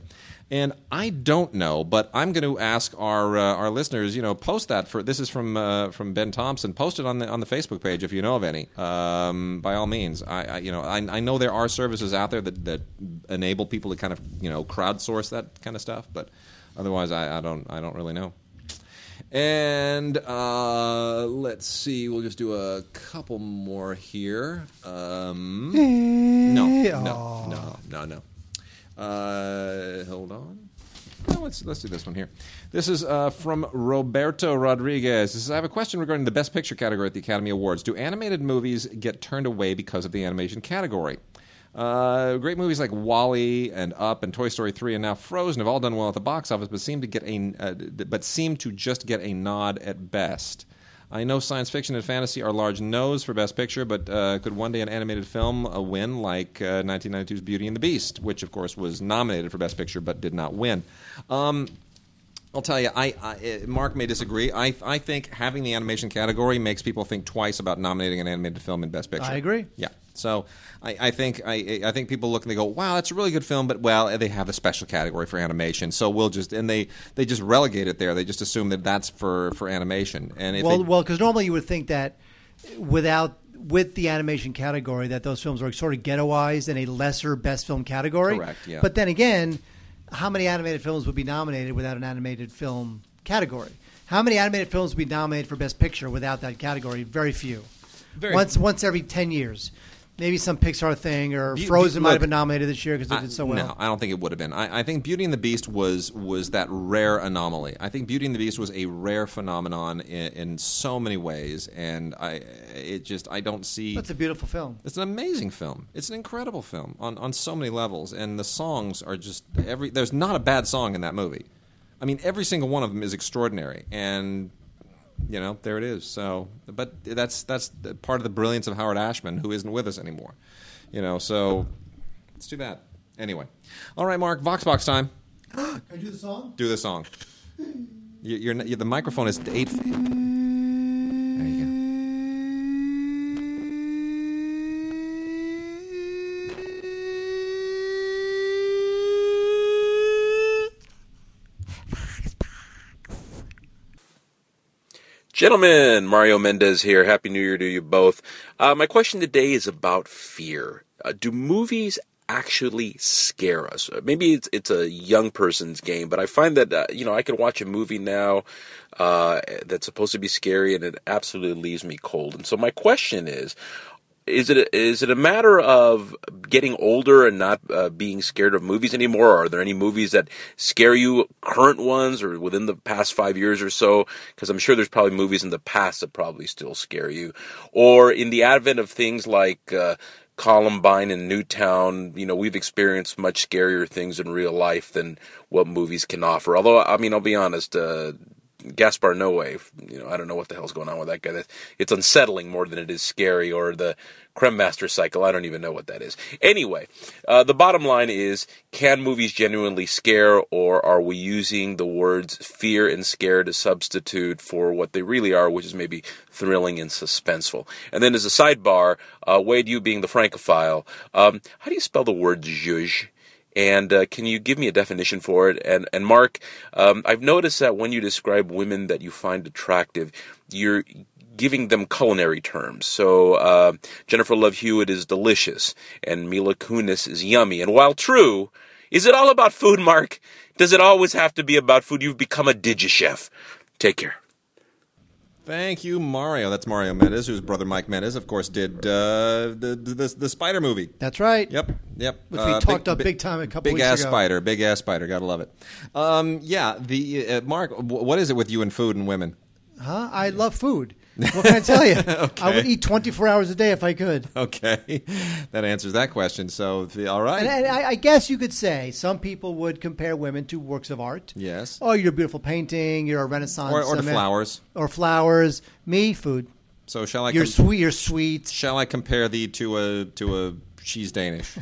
And I don't know, but I'm going to ask our uh, our listeners, you know, post that for this is from uh, from Ben Thompson. Post it on the on the Facebook page if you know of any. Um, by all means, I, I you know I, I know there are services out there that, that enable people to kind of you know crowdsource that kind of stuff, but otherwise I, I don't I don't really know. And uh, let's see, we'll just do a couple more here. Um, no, no, no, no, no. Uh, hold on. No, let's let's do this one here. This is uh, from Roberto Rodriguez. This is, I have a question regarding the Best Picture category at the Academy Awards. Do animated movies get turned away because of the animation category? Uh, great movies like WALL-E and Up and Toy Story three and now Frozen have all done well at the box office, but seem to get a uh, but seem to just get a nod at best. I know science fiction and fantasy are large no's for Best Picture, but uh, could one day an animated film uh, win, like uh, nineteen ninety-two's Beauty and the Beast, which, of course, was nominated for Best Picture but did not win? Um, I'll tell you, I, I, Mark may disagree. I, I think having the animation category makes people think twice about nominating an animated film in Best Picture. I agree. Yeah. So I, I think I, I think people look and they go, wow, that's a really good film, but, well, they have a special category for animation, so we'll just – and they, they just relegate it there. They just assume that that's for, for animation. And if well, because well, normally you would think that without – with the animation category that those films are sort of ghettoized in a lesser best film category. Correct, yeah. But then again, how many animated films would be nominated without an animated film category? How many animated films would be nominated for Best Picture without that category? Very few. Very once few. Once every ten years. Maybe some Pixar thing or Be- Frozen Be- might have been nominated this year because it I, did so well. No, I don't think it would have been. I, I think Beauty and the Beast was was that rare anomaly. I think Beauty and the Beast was a rare phenomenon in, in so many ways, and I it just I don't see. It's a beautiful film. It's an amazing film. It's an incredible film on on so many levels, and the songs are just every. There's not a bad song in that movie. I mean, every single one of them is extraordinary, and. You know, there it is. So, but that's that's part of the brilliance of Howard Ashman, who isn't with us anymore. You know, so it's too bad. Anyway, all right, Mark, Voxbox time. Can I do the song? Do the song. you, you're, you're the microphone is eight. There you go. Gentlemen, Mario Mendez here. Happy New Year to you both. Uh, my question today is about fear. Uh, do movies actually scare us? Maybe it's it's a young person's game, but I find that, uh, you know, I could watch a movie now uh, that's supposed to be scary and it absolutely leaves me cold. And so my question is, Is it a, is it a matter of getting older and not uh, being scared of movies anymore? Or are there any movies that scare you, current ones, or within the past five years or so? Because I'm sure there's probably movies in the past that probably still scare you. Or in the advent of things like uh, Columbine and Newtown, you know, we've experienced much scarier things in real life than what movies can offer. Although, I mean, I'll be honest, uh, Gaspar Noé, you know, I don't know what the hell's going on with that guy. It's unsettling more than it is scary, or the Creme Master cycle. I don't even know what that is. Anyway, uh, the bottom line is, can movies genuinely scare, or are we using the words fear and scare to substitute for what they really are, which is maybe thrilling and suspenseful? And then as a sidebar, uh, Wade, you being the Francophile, um, how do you spell the word zhuzh? And uh, can you give me a definition for it? And and Mark, um, I've noticed that when you describe women that you find attractive, you're giving them culinary terms. So uh, Jennifer Love Hewitt is delicious, and Mila Kunis is yummy. And while true, is it all about food, Mark? Does it always have to be about food? You've become a digi-chef. Take care. Thank you, Mario. That's Mario Mendez, whose brother Mike Mendez, of course, did uh, the, the the Spider movie. That's right. Yep, yep. Which we uh, talked big, up big time a couple big weeks ago. Big ass spider, big ass spider. Gotta love it. Um, yeah, the uh, Mark, w- what is it with you and food and women? Huh? I love food. What can I tell you? Okay. I would eat twenty-four hours a day if I could. Okay. That answers that question. So, all right. And, and I, I guess you could say some people would compare women to works of art. Yes. Oh, you're a beautiful painting. You're a Renaissance. Or, or to flowers. Or flowers. Me, food. So shall I You're com- sweet. You're sweet. Shall I compare thee to a to a she's Danish?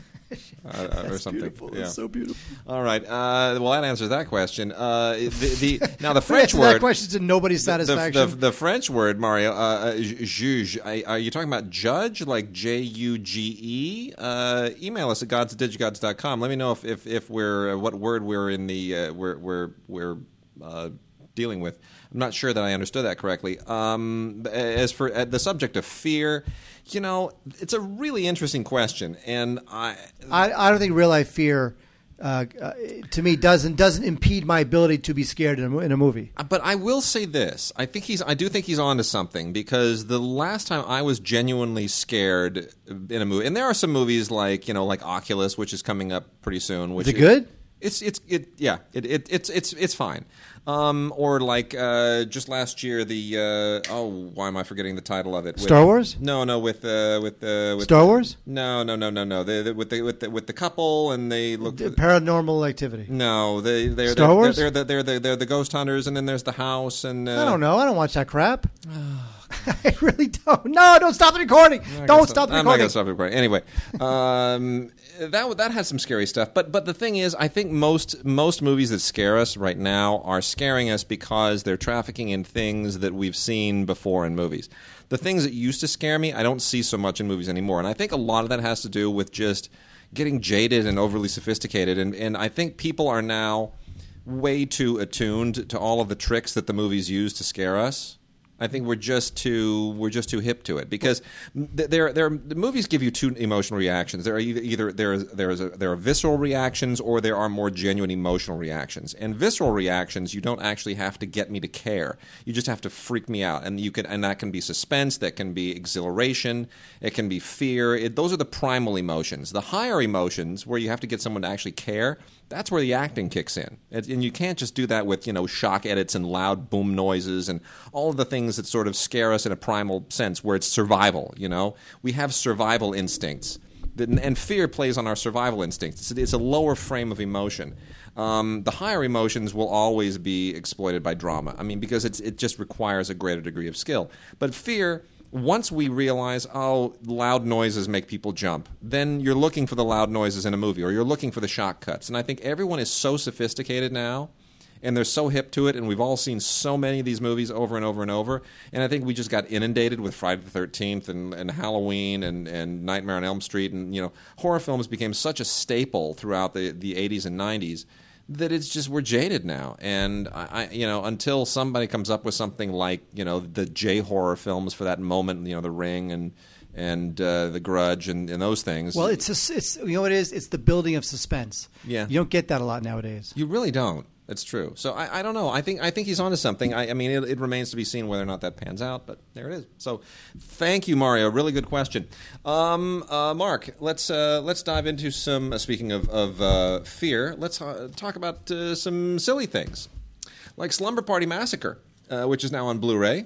Uh, That's or something. Beautiful. Yeah. That's so beautiful. All right. Uh, well, that answers that question. Uh, the, the, now, the French word. That question's in nobody's satisfaction. The, the, the French word, Mario, uh, juge. Are you talking about judge, like J U G E? Uh, email us at gods at digigods dot com. Let me know if, if, if we're uh, what word we're in the uh, we're we're we're uh, dealing with. I'm not sure that I understood that correctly. Um, as for uh, the subject of fear. You know, it's a really interesting question, and I I, I don't think real life fear, uh, uh, to me, doesn't doesn't impede my ability to be scared in a, in a movie. But I will say this: I think he's I do think he's onto something, because the last time I was genuinely scared in a movie, and there are some movies like you know like Oculus, which is coming up pretty soon. Which is it good? It's it's it yeah it, it it's it's it's fine. Um, or like uh, just last year, the uh, oh, why am I forgetting the title of it? With, Star Wars? No, no, with uh, with, uh, with Star the, Wars? No, no, no, no, no. They, they, with the with the with the couple, and they look the Paranormal Activity. No, they they're Star they're, Wars. They're they're, they're, they're, they're, they're the ghost hunters, and then there's the house. And uh, I don't know. I don't watch that crap. Oh, I really don't. No, don't stop the recording. Don't stop, stop the recording. I'm not going to stop the recording. Anyway, um, that that has some scary stuff. But but the thing is, I think most most movies that scare us right now are scaring us because they're trafficking in things that we've seen before in movies. The things that used to scare me, I don't see so much in movies anymore. And I think a lot of that has to do with just getting jaded and overly sophisticated. And, and I think people are now way too attuned to all of the tricks that the movies use to scare us. I think we're just too we're just too hip to it because there there the movies give you two emotional reactions. There are either, either there is there is a, there are visceral reactions or there are more genuine emotional reactions. And visceral reactions, you don't actually have to get me to care. You just have to freak me out, and you can and that can be suspense, that can be exhilaration, it can be fear. It, those are the primal emotions. The higher emotions, where you have to get someone to actually care. That's where the acting kicks in. And you can't just do that with, you know, shock edits and loud boom noises and all of the things that sort of scare us in a primal sense where it's survival, you know. We have survival instincts. And fear plays on our survival instincts. It's a lower frame of emotion. Um, the higher emotions will always be exploited by drama. I mean, because it's, it just requires a greater degree of skill. But fear... Once we realize, oh, loud noises make people jump, then you're looking for the loud noises in a movie or you're looking for the shock cuts. And I think everyone is so sophisticated now and they're so hip to it, and we've all seen so many of these movies over and over and over. And I think we just got inundated with Friday the thirteenth and, and Halloween and, and Nightmare on Elm Street. And, you know, horror films became such a staple throughout the, the eighties and nineties that it's just we're jaded now, and I, you know, until somebody comes up with something like, you know, the J horror films for that moment, you know, The Ring and and uh, The Grudge and, and those things. Well, it's just, it's you know what it is, it's the building of suspense. Yeah, you don't get that a lot nowadays. You really don't. It's true. So I, I don't know. I think I think he's onto something. I, I mean, it, it remains to be seen whether or not that pans out. But there it is. So, thank you, Mario. Really good question, um, uh, Mark. Let's uh, let's dive into some. Uh, speaking of of uh, fear, let's uh, talk about uh, some silly things, like Slumber Party Massacre, uh, which is now on Blu-ray,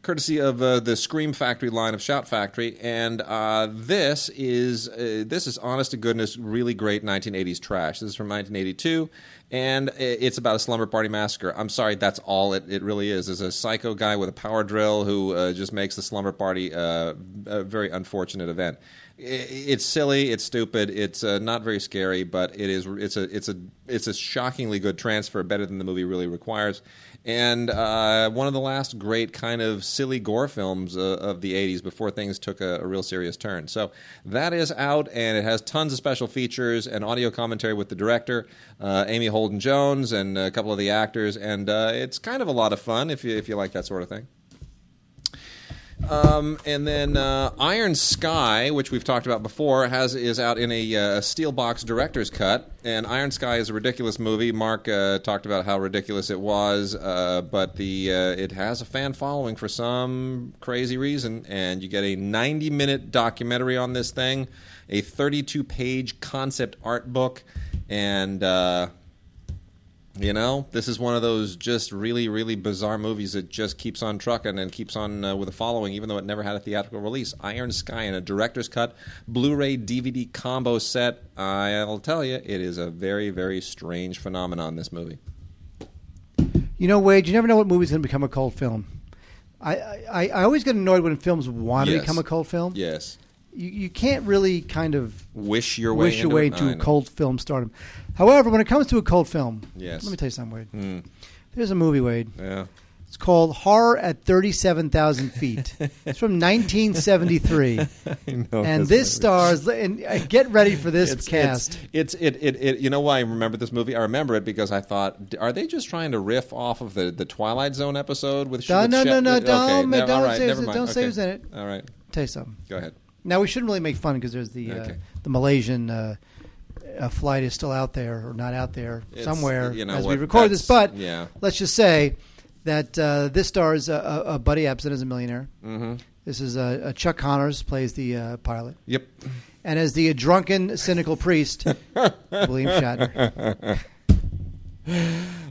courtesy of uh, the Scream Factory line of Shout Factory. And uh, this is uh, this is honest to goodness, really great nineteen eighties trash. This is from nineteen eighty-two. And it's about a slumber party massacre. I'm sorry, that's all it, it really is. There's a psycho guy with a power drill who uh, just makes the slumber party uh, a very unfortunate event. It's silly, it's stupid, it's uh, not very scary, but it is it's a it's a it's a shockingly good transfer, better than the movie really requires. And uh, one of the last great kind of silly gore films uh, of the eighties before things took a, a real serious turn. So that is out, and it has tons of special features and audio commentary with the director, uh, Amy Hol. Holden Jones and a couple of the actors, and uh, it's kind of a lot of fun if you if you like that sort of thing. Um, and then uh, Iron Sky, which we've talked about before, has is out in a uh, Steelbox director's cut. And Iron Sky is a ridiculous movie. Mark uh, talked about how ridiculous it was, uh, but the uh, it has a fan following for some crazy reason, and you get a ninety minute documentary on this thing, a thirty-two page concept art book, and. Uh, You know, this is one of those just really, really bizarre movies that just keeps on trucking and keeps on uh, with a following, even though it never had a theatrical release. Iron Sky in a director's cut Blu-ray D V D combo set. I'll tell you, it is a very, very strange phenomenon, this movie. You know, Wade, you never know what movie's going to become a cult film. I, I, I always get annoyed when films want yes. to become a cult film. Yes. You, you can't really kind of wish your way wish into your way to cult film stardom. However, when it comes to a cult film, yes. let me tell you something, Wade. Mm. There's a movie, Wade. Yeah. It's called Horror at thirty-seven thousand Feet. It's from nineteen seventy-three. I know, and this stars, and uh, get ready for this it's, cast. It's, it's it, it, it You know why I remember this movie? I remember it because I thought, are they just trying to riff off of the, the Twilight Zone episode? With No, no, no, no, don't say who's in it. All right. I'll tell you something. Go ahead. Now, we shouldn't really make fun because there's the okay. uh, the Malaysian uh, uh, flight is still out there or not out there it's, somewhere you know, as what, we record this. But yeah. let's just say that uh, this stars uh, uh, Buddy Ebsen as a millionaire. Mm-hmm. This is uh, uh, Chuck Connors plays the uh, pilot. Yep. And as the uh, drunken, cynical priest, William Shatner.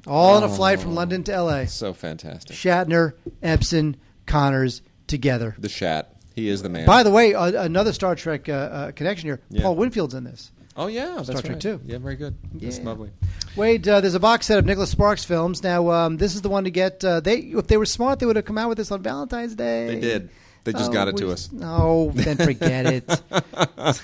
All oh, on a flight from London to L A. So fantastic. Shatner, Ebsen, Connors together. The Shat. He is the man. By the way, uh, another Star Trek uh, uh, connection here. Yeah. Paul Winfield's in this. Oh, yeah. That's Star Trek right. two. Yeah, very good. Yeah. That's lovely. Wade, uh, there's a box set of Nicholas Sparks films. Now, um, this is the one to get. Uh, they, if they were smart, they would have come out with this on Valentine's Day. They did. They just oh, got it to us. No, then forget it.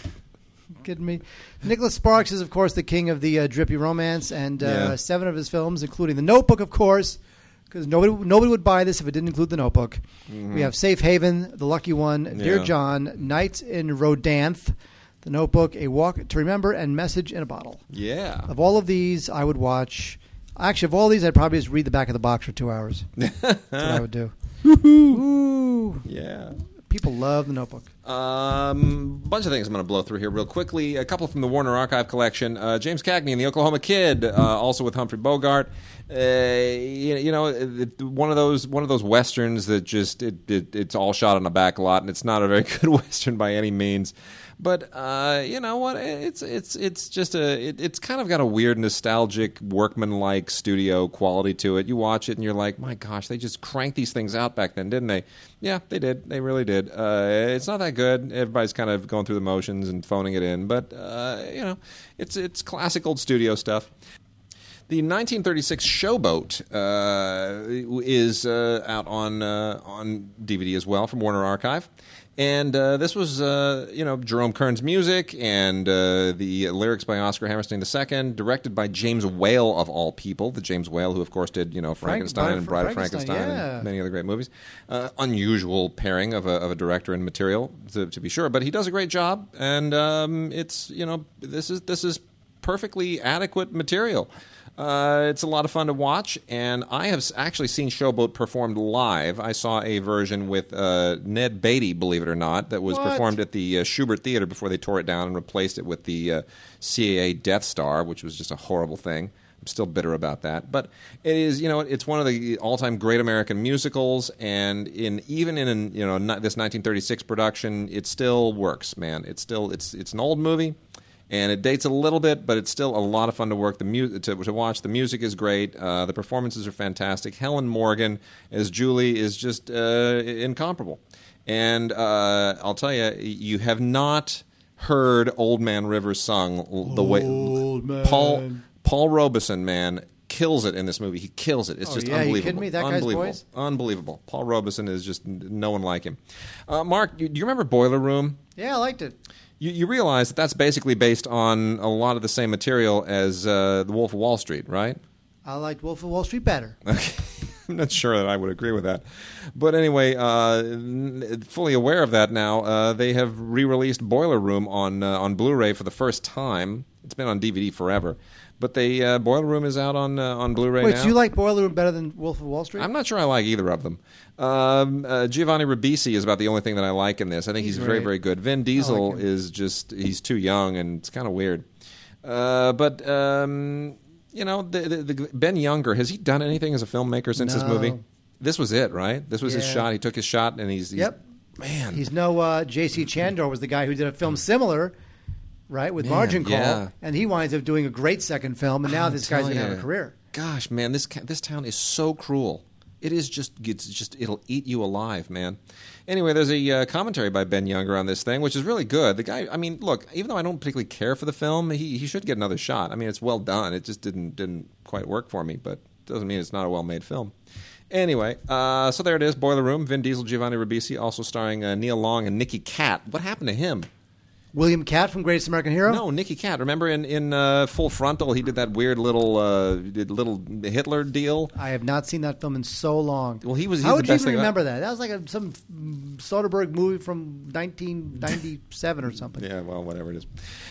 Kidding me? Nicholas Sparks is, of course, the king of the uh, drippy romance, and uh, yeah. seven of his films, including The Notebook, of course, because nobody nobody would buy this if it didn't include The Notebook. Mm-hmm. We have Safe Haven, The Lucky One, yeah. Dear John, Nights in Rodanthe, The Notebook, A Walk to Remember, and Message in a Bottle. Yeah. Of all of these, I would watch. Actually, of all these, I'd probably just read the back of the box for two hours. That's what I would do. Woo-hoo. Yeah. People love The Notebook. Um, bunch of things I'm going to blow through here real quickly. A couple from the Warner Archive collection. Uh, James Cagney and The Oklahoma Kid, uh, also with Humphrey Bogart. Uh, you, you know, it, one of those one of those westerns that just it, it it's all shot on a back lot, and it's not a very good western by any means. But uh, you know what? It's it's it's just a it, it's kind of got a weird nostalgic workman-like studio quality to it. You watch it and you're like, my gosh, they just cranked these things out back then, didn't they? Yeah, they did. They really did. Uh, it's not that good. Everybody's kind of going through the motions and phoning it in, but uh, you know, it's it's classic old studio stuff. The nineteen thirty-six Showboat uh, is uh, out on uh, on D V D as well from Warner Archive, and uh, this was uh, you know Jerome Kern's music and uh, the lyrics by Oscar Hammerstein the Second, directed by James Whale of all people, the James Whale who of course did you know Frankenstein Frank- and Bride of Frankenstein, Frankenstein yeah. and many other great movies. Uh, unusual pairing of a of a director and material to, to be sure, but he does a great job, and um, it's you know this is this is perfectly adequate material. Uh, it's a lot of fun to watch, and I have actually seen Showboat performed live. I saw a version with uh, Ned Beatty, believe it or not, that was what? performed at the uh, Schubert Theater before they tore it down and replaced it with the uh, C A A Death Star, which was just a horrible thing. I'm still bitter about that. But it is, you know, it's one of the all-time great American musicals, and in even in an, you know this nineteen thirty-six production, it still works, man. It's still it's it's an old movie. And it dates a little bit, but it's still a lot of fun to work the mu- to, to watch. The music is great. Uh, the performances are fantastic. Helen Morgan as Julie is just uh, incomparable. And uh, I'll tell you, you have not heard Old Man Rivers sung the way Old Man. Paul Paul Robeson, man, kills it in this movie. He kills it. It's oh, just yeah, unbelievable. Are you kidding me? That guy's voice? Unbelievable. Paul Robeson is just no one like him. Uh, Mark, do you remember Boiler Room? Yeah, I liked it. You, you realize that that's basically based on a lot of the same material as uh, The Wolf of Wall Street, right? I liked Wolf of Wall Street better. Okay. I'm not sure that I would agree with that. But anyway, uh, fully aware of that now, uh, they have re-released Boiler Room on uh, on Blu-ray for the first time. It's been on D V D forever. But the uh, Boiler Room is out on uh, on Blu-ray Wait, now. Wait, do you like Boiler Room better than Wolf of Wall Street? I'm not sure I like either of them. Um, uh, Giovanni Ribisi is about the only thing that I like in this. I think he's, he's very, very good. Vin Diesel like is just, he's too young, and it's kind of weird. Uh, but, um, you know, the, the, the Ben Younger, has he done anything as a filmmaker since no. this movie? This was it, right? This was yeah. his shot. He took his shot, and he's, he's yep. man. He's no uh, J C Chandor was the guy who did a film similar. Right, with man, Margin Call, yeah. and he winds up doing a great second film, and now I'm this guy's going to have a career. Gosh, man, this this town is so cruel. It is just, it's just it'll eat you alive, man. Anyway, there's a uh, commentary by Ben Younger on this thing, which is really good. The guy, I mean, look, even though I don't particularly care for the film, he he should get another shot. I mean, it's well done. It just didn't didn't quite work for me, but doesn't mean it's not a well-made film. Anyway, uh, so there it is, Boiler Room, Vin Diesel, Giovanni Ribisi, also starring uh, Neil Long and Nicky Catt. What happened to him? William Catt from Greatest American Hero? No, Nicky Catt. Remember in, in uh, Full Frontal, he did that weird little uh, little Hitler deal? I have not seen that film in so long. Well, he was. How would you even remember that? That was like a, some Soderbergh movie from nineteen ninety-seven or something. Yeah, well, whatever it is.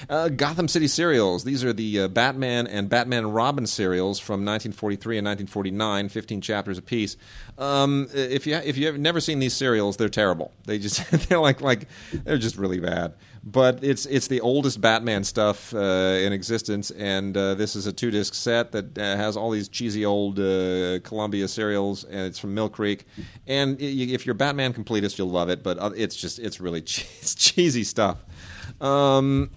Uh, Gotham City Serials. These are the uh, Batman and Batman Robin serials from nineteen forty-three and nineteen forty-nine, fifteen chapters apiece. Um, if you if you've never seen these serials, they're terrible. They just they're like like they're just really bad. But it's it's the oldest Batman stuff uh, in existence, and uh, this is a two-disc set that uh, has all these cheesy old uh, Columbia serials, and it's from Mill Creek. And if you're Batman completist, you'll love it, but it's just it's really che- it's cheesy stuff. Um,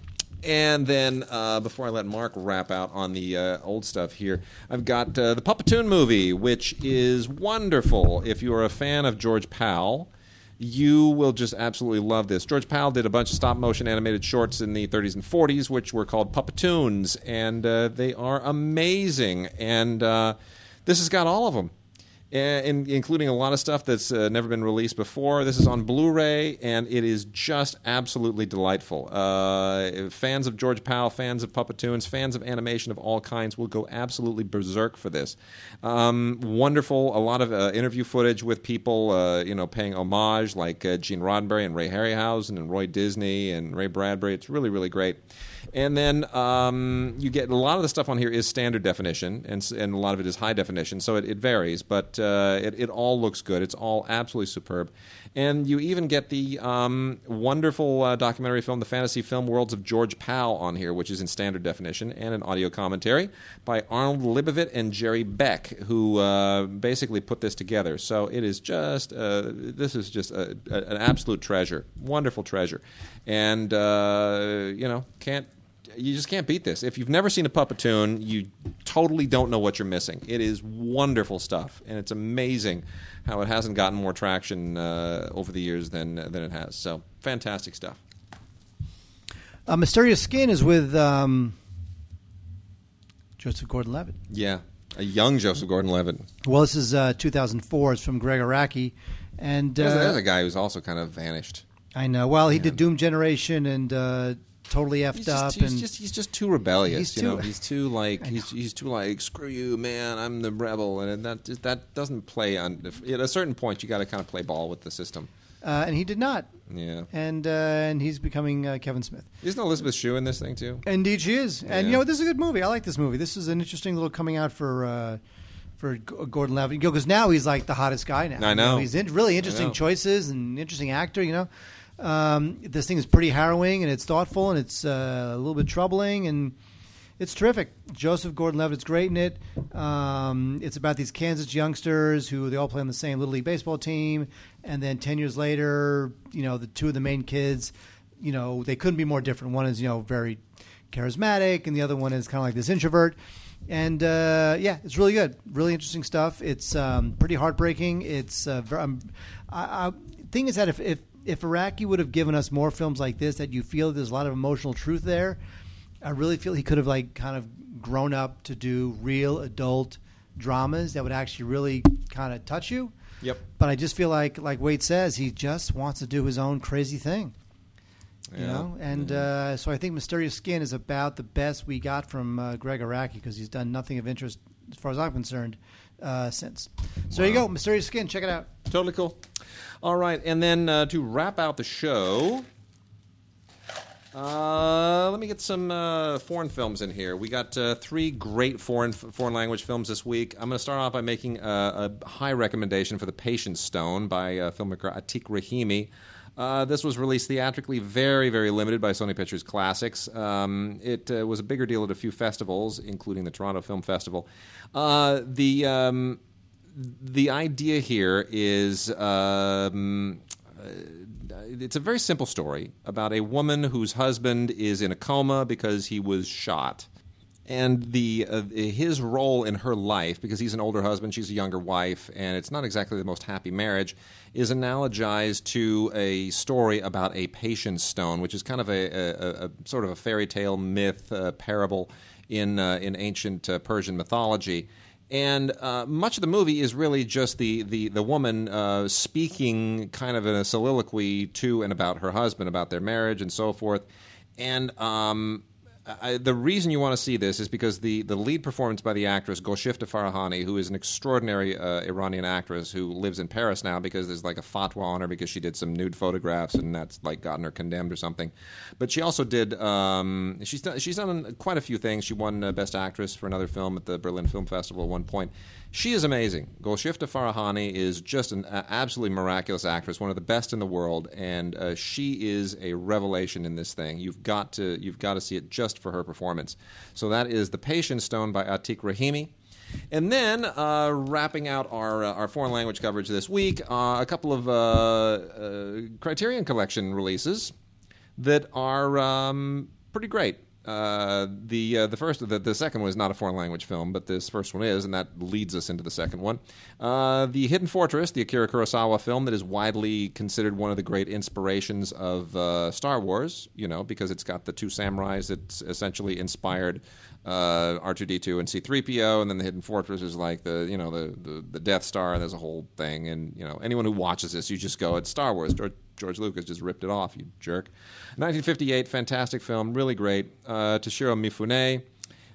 and then uh, before I let Mark wrap out on the uh, old stuff here, I've got uh, the Puppetoon movie, which is wonderful if you are a fan of George Powell. You will just absolutely love this. George Powell did a bunch of stop-motion animated shorts in the thirties and forties, which were called puppetoons, and uh, they are amazing. And uh, this has got all of them, and including a lot of stuff that's uh, never been released before. This is on Blu-ray, and it is just absolutely delightful. Uh, fans of George Powell, fans of puppetoons, fans of animation of all kinds will go absolutely berserk for this. Um, wonderful, a lot of uh, interview footage with people, uh, you know, paying homage, like uh, Gene Roddenberry and Ray Harryhausen and Roy Disney and Ray Bradbury. It's really, really great. And then um, you get a lot of the stuff on here is standard definition, and and a lot of it is high definition, so it, it varies. But uh, it, it all looks good. It's all absolutely superb. And you even get the um, wonderful uh, documentary film, The Fantasy Film Worlds of George Powell, on here, which is in standard definition, and an audio commentary by Arnold Libovit and Jerry Beck, who uh, basically put this together. So it is just, uh, this is just a, a, an absolute treasure, wonderful treasure. And, uh, you know, can't, you just can't beat this. If you've never seen a puppetoon, you totally don't know what you're missing. It is wonderful stuff, and it's amazing how it hasn't gotten more traction uh, over the years than than it has. So, fantastic stuff. Uh, Mysterious Skin is with um, Joseph Gordon-Levitt. Yeah, a young Joseph Gordon-Levitt. Well, this is uh, two thousand four. It's from Greg Araki. And uh, there's a guy who's also kind of vanished. I know. Well, he yeah. did Doom Generation and... Uh, Totally effed he's just, up, he's and just, he's just too rebellious. Too, you know, he's too like he's he's too like screw you, man. I'm the rebel, and that that doesn't play on. At a certain point, you got to kind of play ball with the system. Uh, and he did not. Yeah. And uh, and he's becoming uh, Kevin Smith. Isn't Elizabeth Shue in this thing too? Indeed, she is. And yeah. you know, this is a good movie. I like this movie. This is an interesting little coming out for uh, for Gordon Levitt, because now he's like the hottest guy now. I know, you know he's in, really interesting choices and interesting actor. You know. Um, this thing is pretty harrowing, and it's thoughtful, and it's uh, a little bit troubling, and it's terrific. Joseph Gordon-Levitt's great in it. Um, it's about these Kansas youngsters who they all play on the same Little League baseball team, and then ten years later, you know, the two of the main kids, you know, they couldn't be more different. One is, you know, very charismatic, and the other one is kind of like this introvert. And, uh, yeah, it's really good. Really interesting stuff. It's um, pretty heartbreaking. It's uh, – um, I, I, thing is that if, if – If Araki would have given us more films like this that you feel there's a lot of emotional truth there, I really feel he could have like kind of grown up to do real adult dramas that would actually really kind of touch you. Yep. But I just feel like, like Wade says, he just wants to do his own crazy thing. You yeah. know? And mm-hmm. uh, so I think Mysterious Skin is about the best we got from uh, Greg Araki, because he's done nothing of interest, as far as I'm concerned, uh, since. So wow. There you go. Mysterious Skin. Check it out. Totally cool. All right, and then uh, to wrap out the show, uh, let me get some uh, foreign films in here. We got uh, three great foreign foreign language films this week. I'm going to start off by making a, a high recommendation for The Patient Stone by uh, filmmaker Atiq Rahimi. Uh, this was released theatrically, very, very limited by Sony Pictures Classics. Um, it uh, was a bigger deal at a few festivals, including the Toronto Film Festival. Uh, the... Um, The idea here is um, it's a very simple story about a woman whose husband is in a coma because he was shot. And the uh, his role in her life, because he's an older husband, she's a younger wife, and it's not exactly the most happy marriage, is analogized to a story about a patience stone, which is kind of a, a, a sort of a fairy tale myth, uh, parable in, uh, in ancient uh, Persian mythology. And uh, much of the movie is really just the the, the woman uh, speaking kind of in a soliloquy to and about her husband, about their marriage and so forth. And um, I, the reason you want to see this is because the, the lead performance by the actress, Golshifta Farahani, who is an extraordinary uh, Iranian actress who lives in Paris now because there's like a fatwa on her because she did some nude photographs and that's like gotten her condemned or something. But she also did um, – she's done, she's done quite a few things. She won uh, Best Actress for another film at the Berlin Film Festival at one point. She is amazing. Golshifta Farahani is just an uh, absolutely miraculous actress, one of the best in the world, and uh, she is a revelation in this thing. You've got to you've got to see it just for her performance. So that is The Patient Stone by Atiq Rahimi. And then uh, wrapping out our uh, our foreign language coverage this week, uh, a couple of uh, uh, Criterion Collection releases that are um, pretty great. Uh, the uh, the first the, the second one is not a foreign language film, but this first one is, and that leads us into the second one. Uh, the Hidden Fortress, the Akira Kurosawa film that is widely considered one of the great inspirations of uh, Star Wars, you know, because it's got the two samurais that essentially inspired uh, R two D two and C three P O, and then the Hidden Fortress is like the you know the, the, the Death Star, and there's a whole thing. And you know, anyone who watches this, you just go, it's Star Wars. George, George Lucas just ripped it off, you jerk. nineteen fifty-eight, fantastic film, really great. Uh, Toshiro Mifune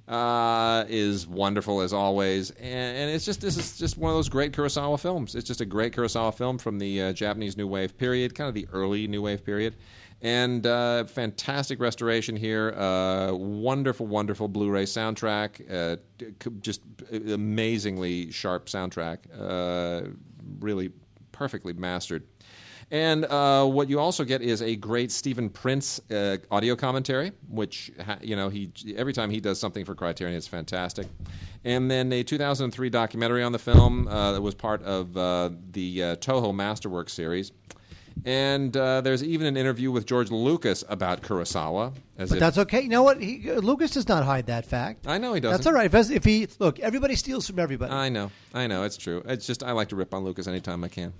uh, is wonderful as always, and, and it's just this is just one of those great Kurosawa films. It's just a great Kurosawa film from the uh, Japanese New Wave period, kind of the early New Wave period, and uh, fantastic restoration here. Uh, wonderful, wonderful Blu-ray soundtrack, uh, just amazingly sharp soundtrack, uh, really perfectly mastered. And uh, what you also get is a great Stephen Prince uh, audio commentary, which, you know, he every time he does something for Criterion, it's fantastic. And then a two thousand three documentary on the film uh, that was part of uh, the uh, Toho Masterworks series. And uh, there's even an interview with George Lucas about Kurosawa. As but if, that's okay. You know what? He, Lucas does not hide that fact. I know he doesn't. That's all right. If, if he look, everybody steals from everybody. I know. I know. It's true. It's just I like to rip on Lucas anytime I can.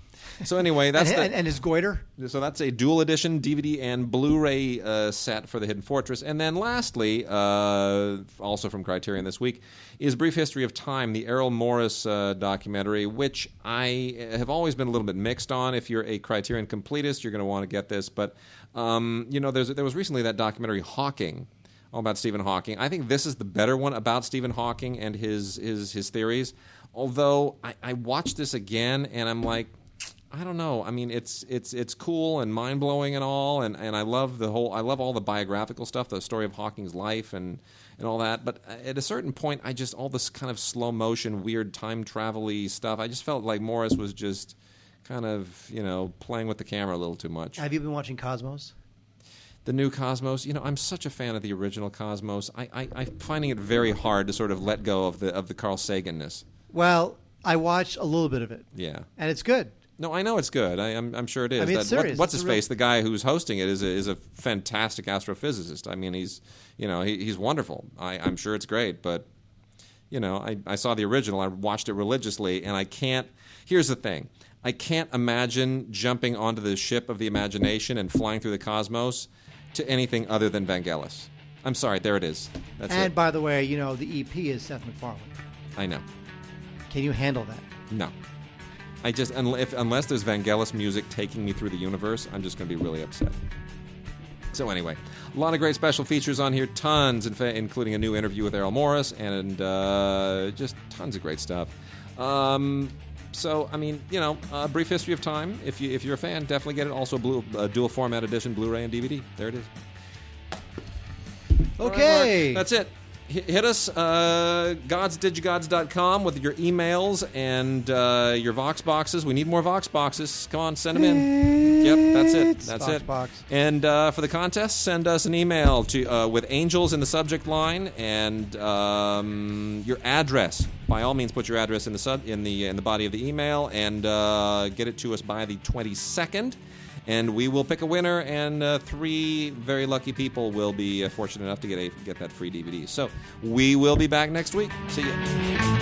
So anyway, that's and, the, and, and his goiter. So that's a dual edition D V D and Blu-ray uh, set for The Hidden Fortress. And then lastly, uh, also from Criterion this week, is Brief History of Time, the Errol Morris uh, documentary, which I have always been a little bit mixed on. If you're a Criterion completist, you're going to want to get this, but. Um, you know, there's, there was recently that documentary Hawking, all about Stephen Hawking. I think this is the better one about Stephen Hawking and his his, his theories. Although I, I watched this again and I'm like, I don't know. I mean, it's it's it's cool and mind blowing and all, and, and I love the whole I love all the biographical stuff, the story of Hawking's life and, and all that. But at a certain point, I just all this kind of slow motion, weird time travel-y stuff. I just felt like Morris was just. Kind of, you know, playing with the camera a little too much. Have you been watching Cosmos? The new Cosmos? You know, I'm such a fan of the original Cosmos. I, I, I'm finding it very hard to sort of let go of the of the Carl Sagan-ness. Well, I watched a little bit of it. Yeah. And it's good. No, I know it's good. I, I'm, I'm sure it is. I mean, it's that, serious. What, what's it's his real... face? The guy who's hosting it is a, is a fantastic astrophysicist. I mean, he's, you know, he, he's wonderful. I, I'm sure it's great, but, you know, I, I saw the original. I watched it religiously, and I can't. Here's the thing. I can't imagine jumping onto the ship of the imagination and flying through the cosmos to anything other than Vangelis. I'm sorry, there it is. That's and it. By the way, you know, the E P is Seth MacFarlane. I know. Can you handle that? No. I just un- if, unless there's Vangelis music taking me through the universe, I'm just going to be really upset. So anyway, a lot of great special features on here, tons, in fa- including a new interview with Errol Morris and uh, just tons of great stuff. Um... So, I mean, you know, uh, Brief History of Time. If, you, if you're a fan, definitely get it. Also, blue, uh, dual format edition, Blu-ray and D V D. There it is. Okay. Right, that's it. H- hit us, uh, gods digi gods dot com with your emails and uh, your Vox boxes. We need more Vox boxes. Come on, send them in. Yep, that's it. That's Vox it. Box. And uh, for the contest, send us an email to uh, with angels in the subject line and um, your address. By all means, put your address in the sub, in the in the body of the email and uh, get it to us by the twenty-second, and we will pick a winner, and uh, three very lucky people will be uh, fortunate enough to get a, get that free D V D. So we will be back next week. See you.